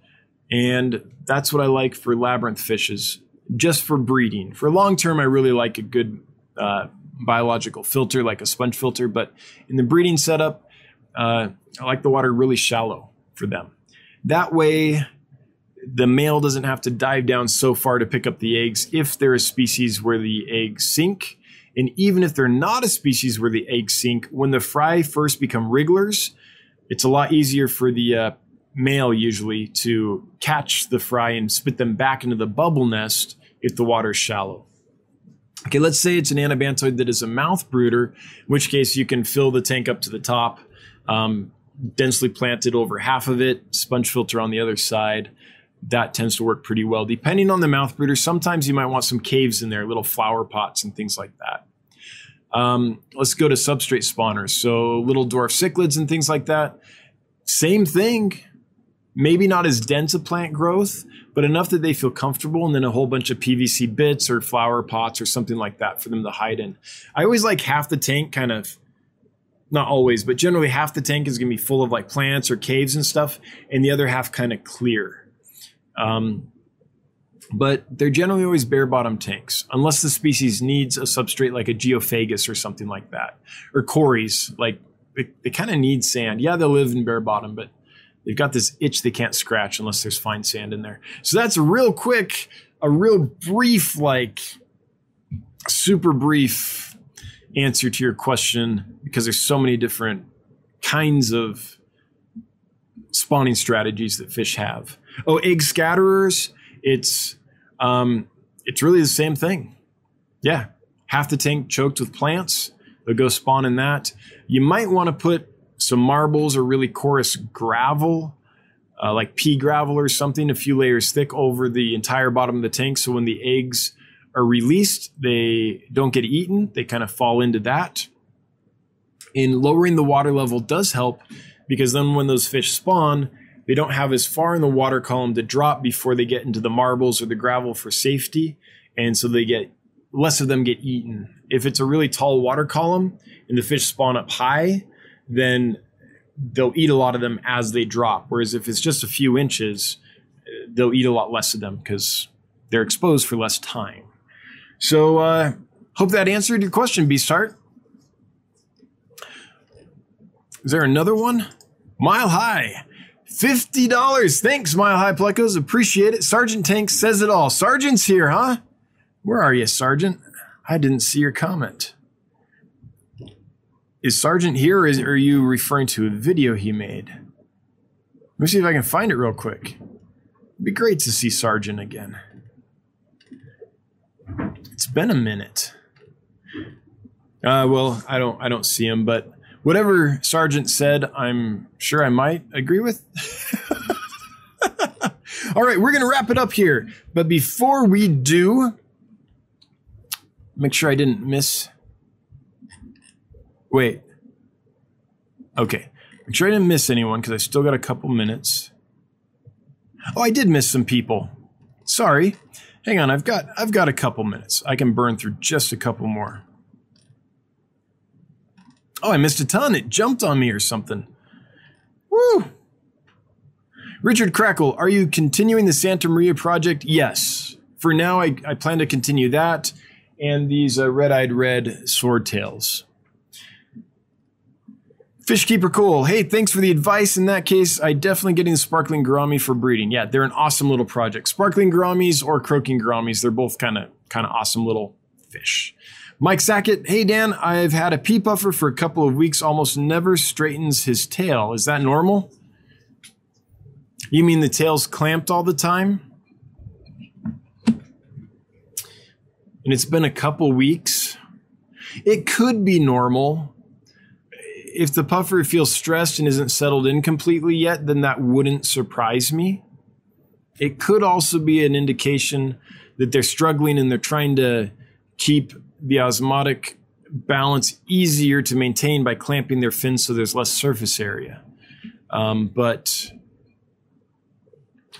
And that's what I like for labyrinth fishes, just for breeding. For long term, I really like a good uh, biological filter, like a sponge filter. But in the breeding setup, uh, I like the water really shallow for them. That way, the male doesn't have to dive down so far to pick up the eggs if they're a species where the eggs sink. And even if they're not a species where the eggs sink, when the fry first become wrigglers, it's a lot easier for the uh, male usually to catch the fry and spit them back into the bubble nest if the water is shallow. Okay, let's say it's an anabantoid that is a mouth brooder, in which case you can fill the tank up to the top. Um, densely planted over half of it, sponge filter on the other side. That tends to work pretty well. Depending on the mouth brooder, sometimes you might want some caves in there, little flower pots and things like that. Um, let's go to substrate spawners. So little dwarf cichlids and things like that. Same thing, maybe not as dense a plant growth, but enough that they feel comfortable, and then a whole bunch of P V C bits or flower pots or something like that for them to hide in. I always like half the tank kind of, not always, but generally half the tank is going to be full of like plants or caves and stuff, and the other half kind of clear. Um, but they're generally always bare bottom tanks, unless the species needs a substrate like a geophagus or something like that, or cories. Like they, they kind of need sand. Yeah, they'll live in bare bottom, but they've got this itch they can't scratch unless there's fine sand in there. So that's a real quick, a real brief, like super brief answer to your question, because there's so many different kinds of spawning strategies that fish have. Oh, egg scatterers. It's, um, it's really the same thing. Yeah. Half the tank choked with plants. They'll go spawn in that. You might want to put some marbles or really coarse gravel, uh, like pea gravel or something, a few layers thick over the entire bottom of the tank. So when the eggs are released, they don't get eaten. They kind of fall into that. And lowering the water level does help, because then when those fish spawn, They don't have as far in the water column to drop before they get into the marbles or the gravel for safety. And so they get less of them get eaten. If it's a really tall water column and the fish spawn up high, then they'll eat a lot of them as they drop. Whereas if it's just a few inches, they'll eat a lot less of them because they're exposed for less time. So uh, hope that answered your question, Beastart. Is there another one? Mile High. fifty dollars. Thanks, Mile High Plecos. Appreciate it. Sergeant Tank says it all. Sergeant's here, huh? Where are you, Sergeant? I didn't see your comment. Is Sergeant here, or, is, or are you referring to a video he made? Let me see if I can find it real quick. It'd be great to see Sergeant again. It's been a minute. Uh, well, I don't, I don't see him, but whatever Sergeant said, I'm sure I might agree with. All right, we're going to wrap it up here. But before we do, make sure I didn't miss... Wait. Okay. Make sure I didn't miss anyone because I still got a couple minutes. Oh, I did miss some people. Sorry. Hang on, I've got I've got a couple minutes. I can burn through just a couple more. Oh, I missed a ton. It jumped on me or something. Woo! Richard Crackle, are you continuing the Santa Maria project? Yes. For now, I, I plan to continue that and these uh, red-eyed red swordtails. Fishkeeper Cole, hey, thanks for the advice. In that case, I definitely getting the sparkling gourami for breeding. Yeah, they're an awesome little project. Sparkling gouramis or croaking gouramis, they're both kind of kind of awesome little fish. Mike Sackett, hey, Dan, I've had a pea puffer for a couple of weeks, almost never straightens his tail. Is that normal? You mean the tail's clamped all the time? And it's been a couple weeks? It could be normal. If the puffer feels stressed and isn't settled in completely yet, then that wouldn't surprise me. It could also be an indication that they're struggling and they're trying to keep the osmotic balance easier to maintain by clamping their fins so there's less surface area. Um, but,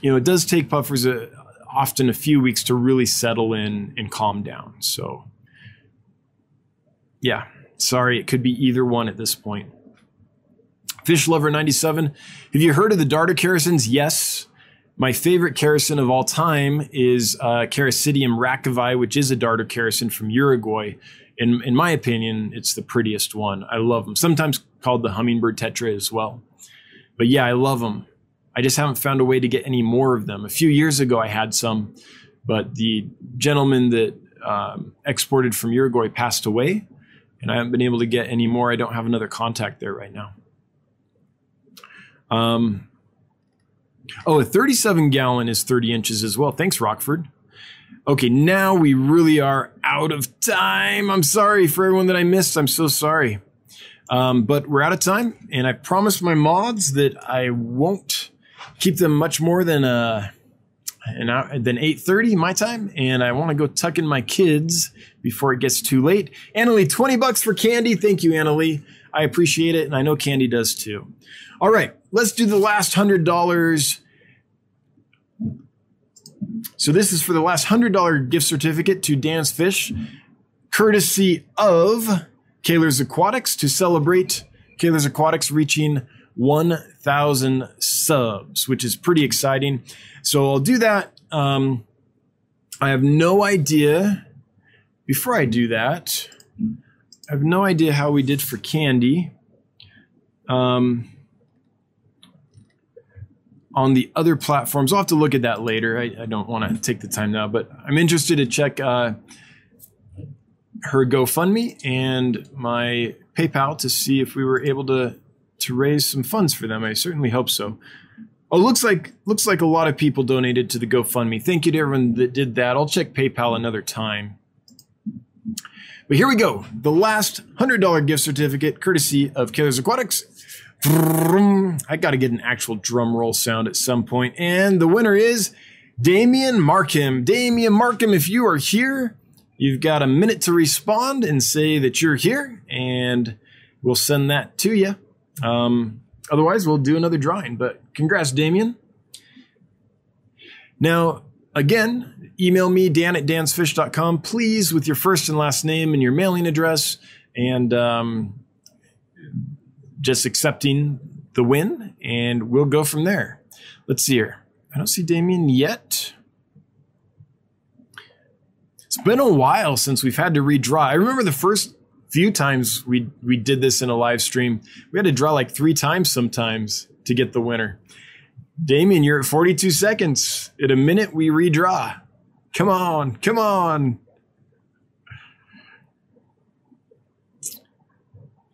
you know, it does take puffers a, often a few weeks to really settle in and calm down. So, yeah. Sorry, it could be either one at this point. Fish Lover ninety-seven. Have you heard of the darter kerosins? Yes. My favorite kerosin of all time is uh, Characidium rachovii, which is a darter kerosin from Uruguay. In, in my opinion, it's the prettiest one. I love them. Sometimes called the hummingbird tetra as well. But yeah, I love them. I just haven't found a way to get any more of them. A few years ago, I had some, but the gentleman that um, exported from Uruguay passed away. And I haven't been able to get any more. I don't have another contact there right now. Um, oh, a thirty-seven gallon is thirty inches as well. Thanks, Rockford. Okay, now we really are out of time. I'm sorry for everyone that I missed. I'm so sorry. Um, but we're out of time. And I promised my mods that I won't keep them much more than uh, an hour, than eight thirty my time. And I want to go tuck in my kids before it gets too late. Annalee, twenty bucks for Candy. Thank you, Annalee. I appreciate it. And I know Candy does too. All right, let's do the last one hundred dollars. So this is for the last one hundred dollars gift certificate to Dan's Fish, courtesy of Kaler's Aquatics, to celebrate Kaler's Aquatics reaching one thousand subs, which is pretty exciting. So I'll do that. Um, I have no idea... Before I do that, I have no idea how we did for Candy. Um, on the other platforms, I'll have to look at that later. I, I don't want to take the time now, but I'm interested to check uh, her GoFundMe and my PayPal to see if we were able to to raise some funds for them. I certainly hope so. Oh, looks like looks like a lot of people donated to the GoFundMe. Thank you to everyone that did that. I'll check PayPal another time. But here we go. The last one hundred dollars gift certificate, courtesy of Kaler's Aquatics. I got to get an actual drum roll sound at some point. And the winner is Damian Markham. Damian Markham, if you are here, you've got a minute to respond and say that you're here, and we'll send that to you. Um, otherwise, we'll do another drawing. But congrats, Damien. Now, again, email me, Dan at dans fish dot com, please, with your first and last name and your mailing address, and um, just accepting the win, and we'll go from there. Let's see here. I don't see Damien yet. It's been a while since we've had to redraw. I remember the first few times we we did this in a live stream, we had to draw like three times sometimes to get the winner. Damien, you're at forty-two seconds. In a minute, we redraw. Come on, come on.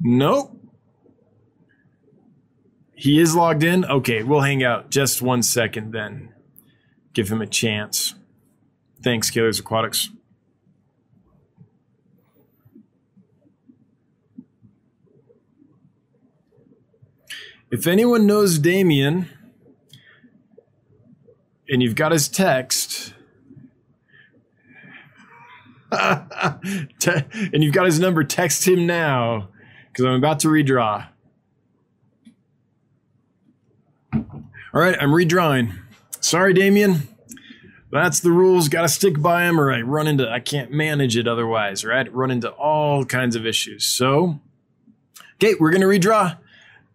Nope. He is logged in. Okay, we'll hang out just one second then. Give him a chance. Thanks, Kaler's Aquatics. If anyone knows Damien and you've got his text and you've got his number, text him now because I'm about to redraw. All right, I'm redrawing. Sorry, Damien. That's the rules. Got to stick by them or I run into, I can't manage it otherwise, right? Run into all kinds of issues. So, okay, we're going to redraw.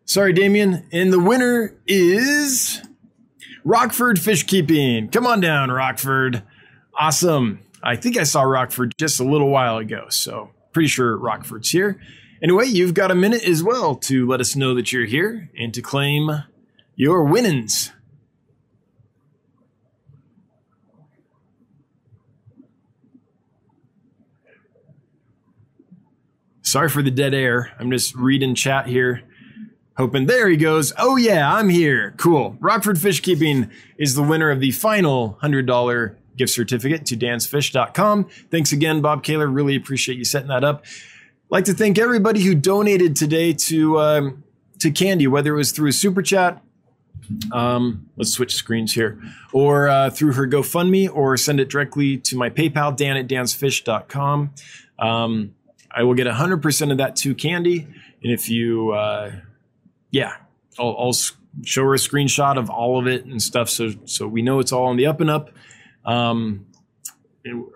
Sorry, Damien. And the winner is Rockford Fish Keeping. Come on down, Rockford. Awesome. I think I saw Rockford just a little while ago, so pretty sure Rockford's here. Anyway, you've got a minute as well to let us know that you're here and to claim your winnings. Sorry for the dead air. I'm just reading chat here, hoping. There he goes. Oh, yeah, I'm here. Cool. Rockford Fishkeeping is the winner of the final one hundred dollars gift certificate to dans fish dot com. Thanks again, Bob Kaler. Really appreciate you setting that up. I'd like to thank everybody who donated today to, um, to Candy, whether it was through a super chat, Um, let's switch screens here, or uh, through her GoFundMe, or send it directly to my PayPal, Dan at dans fish dot com. Um, I will get one hundred percent of that to Candy. And if you, uh, yeah, I'll, I'll show her a screenshot of all of it and stuff. So, so we know it's all on the up and up. Um,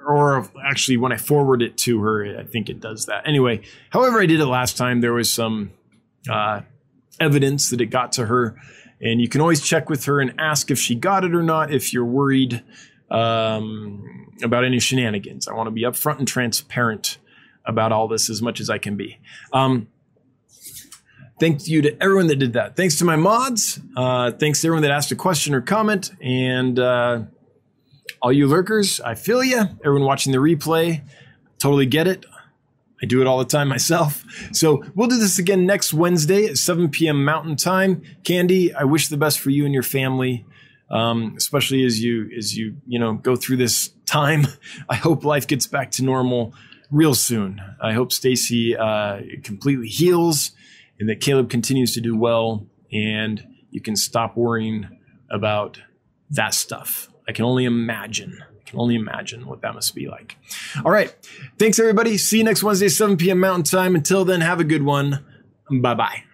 or actually when I forward it to her, I think it does that. Anyway, however I did it last time, there was some uh, evidence that it got to her. And you can always check with her and ask if she got it or not if you're worried um, about any shenanigans. I want to be upfront and transparent about all this as much as I can be. Um, thank you to everyone that did that. Thanks to my mods. Uh, thanks to everyone that asked a question or comment. And uh, all you lurkers, I feel you. Everyone watching the replay, totally get it. I do it all the time myself. So we'll do this again next Wednesday at seven p.m. Mountain Time. Candy, I wish the best for you and your family, um, especially as you as you you know go through this time. I hope life gets back to normal real soon. I hope Stacy uh, completely heals and that Caleb continues to do well and you can stop worrying about that stuff. I can only imagine. Can only imagine what that must be like. All right. Thanks, everybody. See you next Wednesday, seven p.m. Mountain Time. Until then, have a good one. Bye-bye.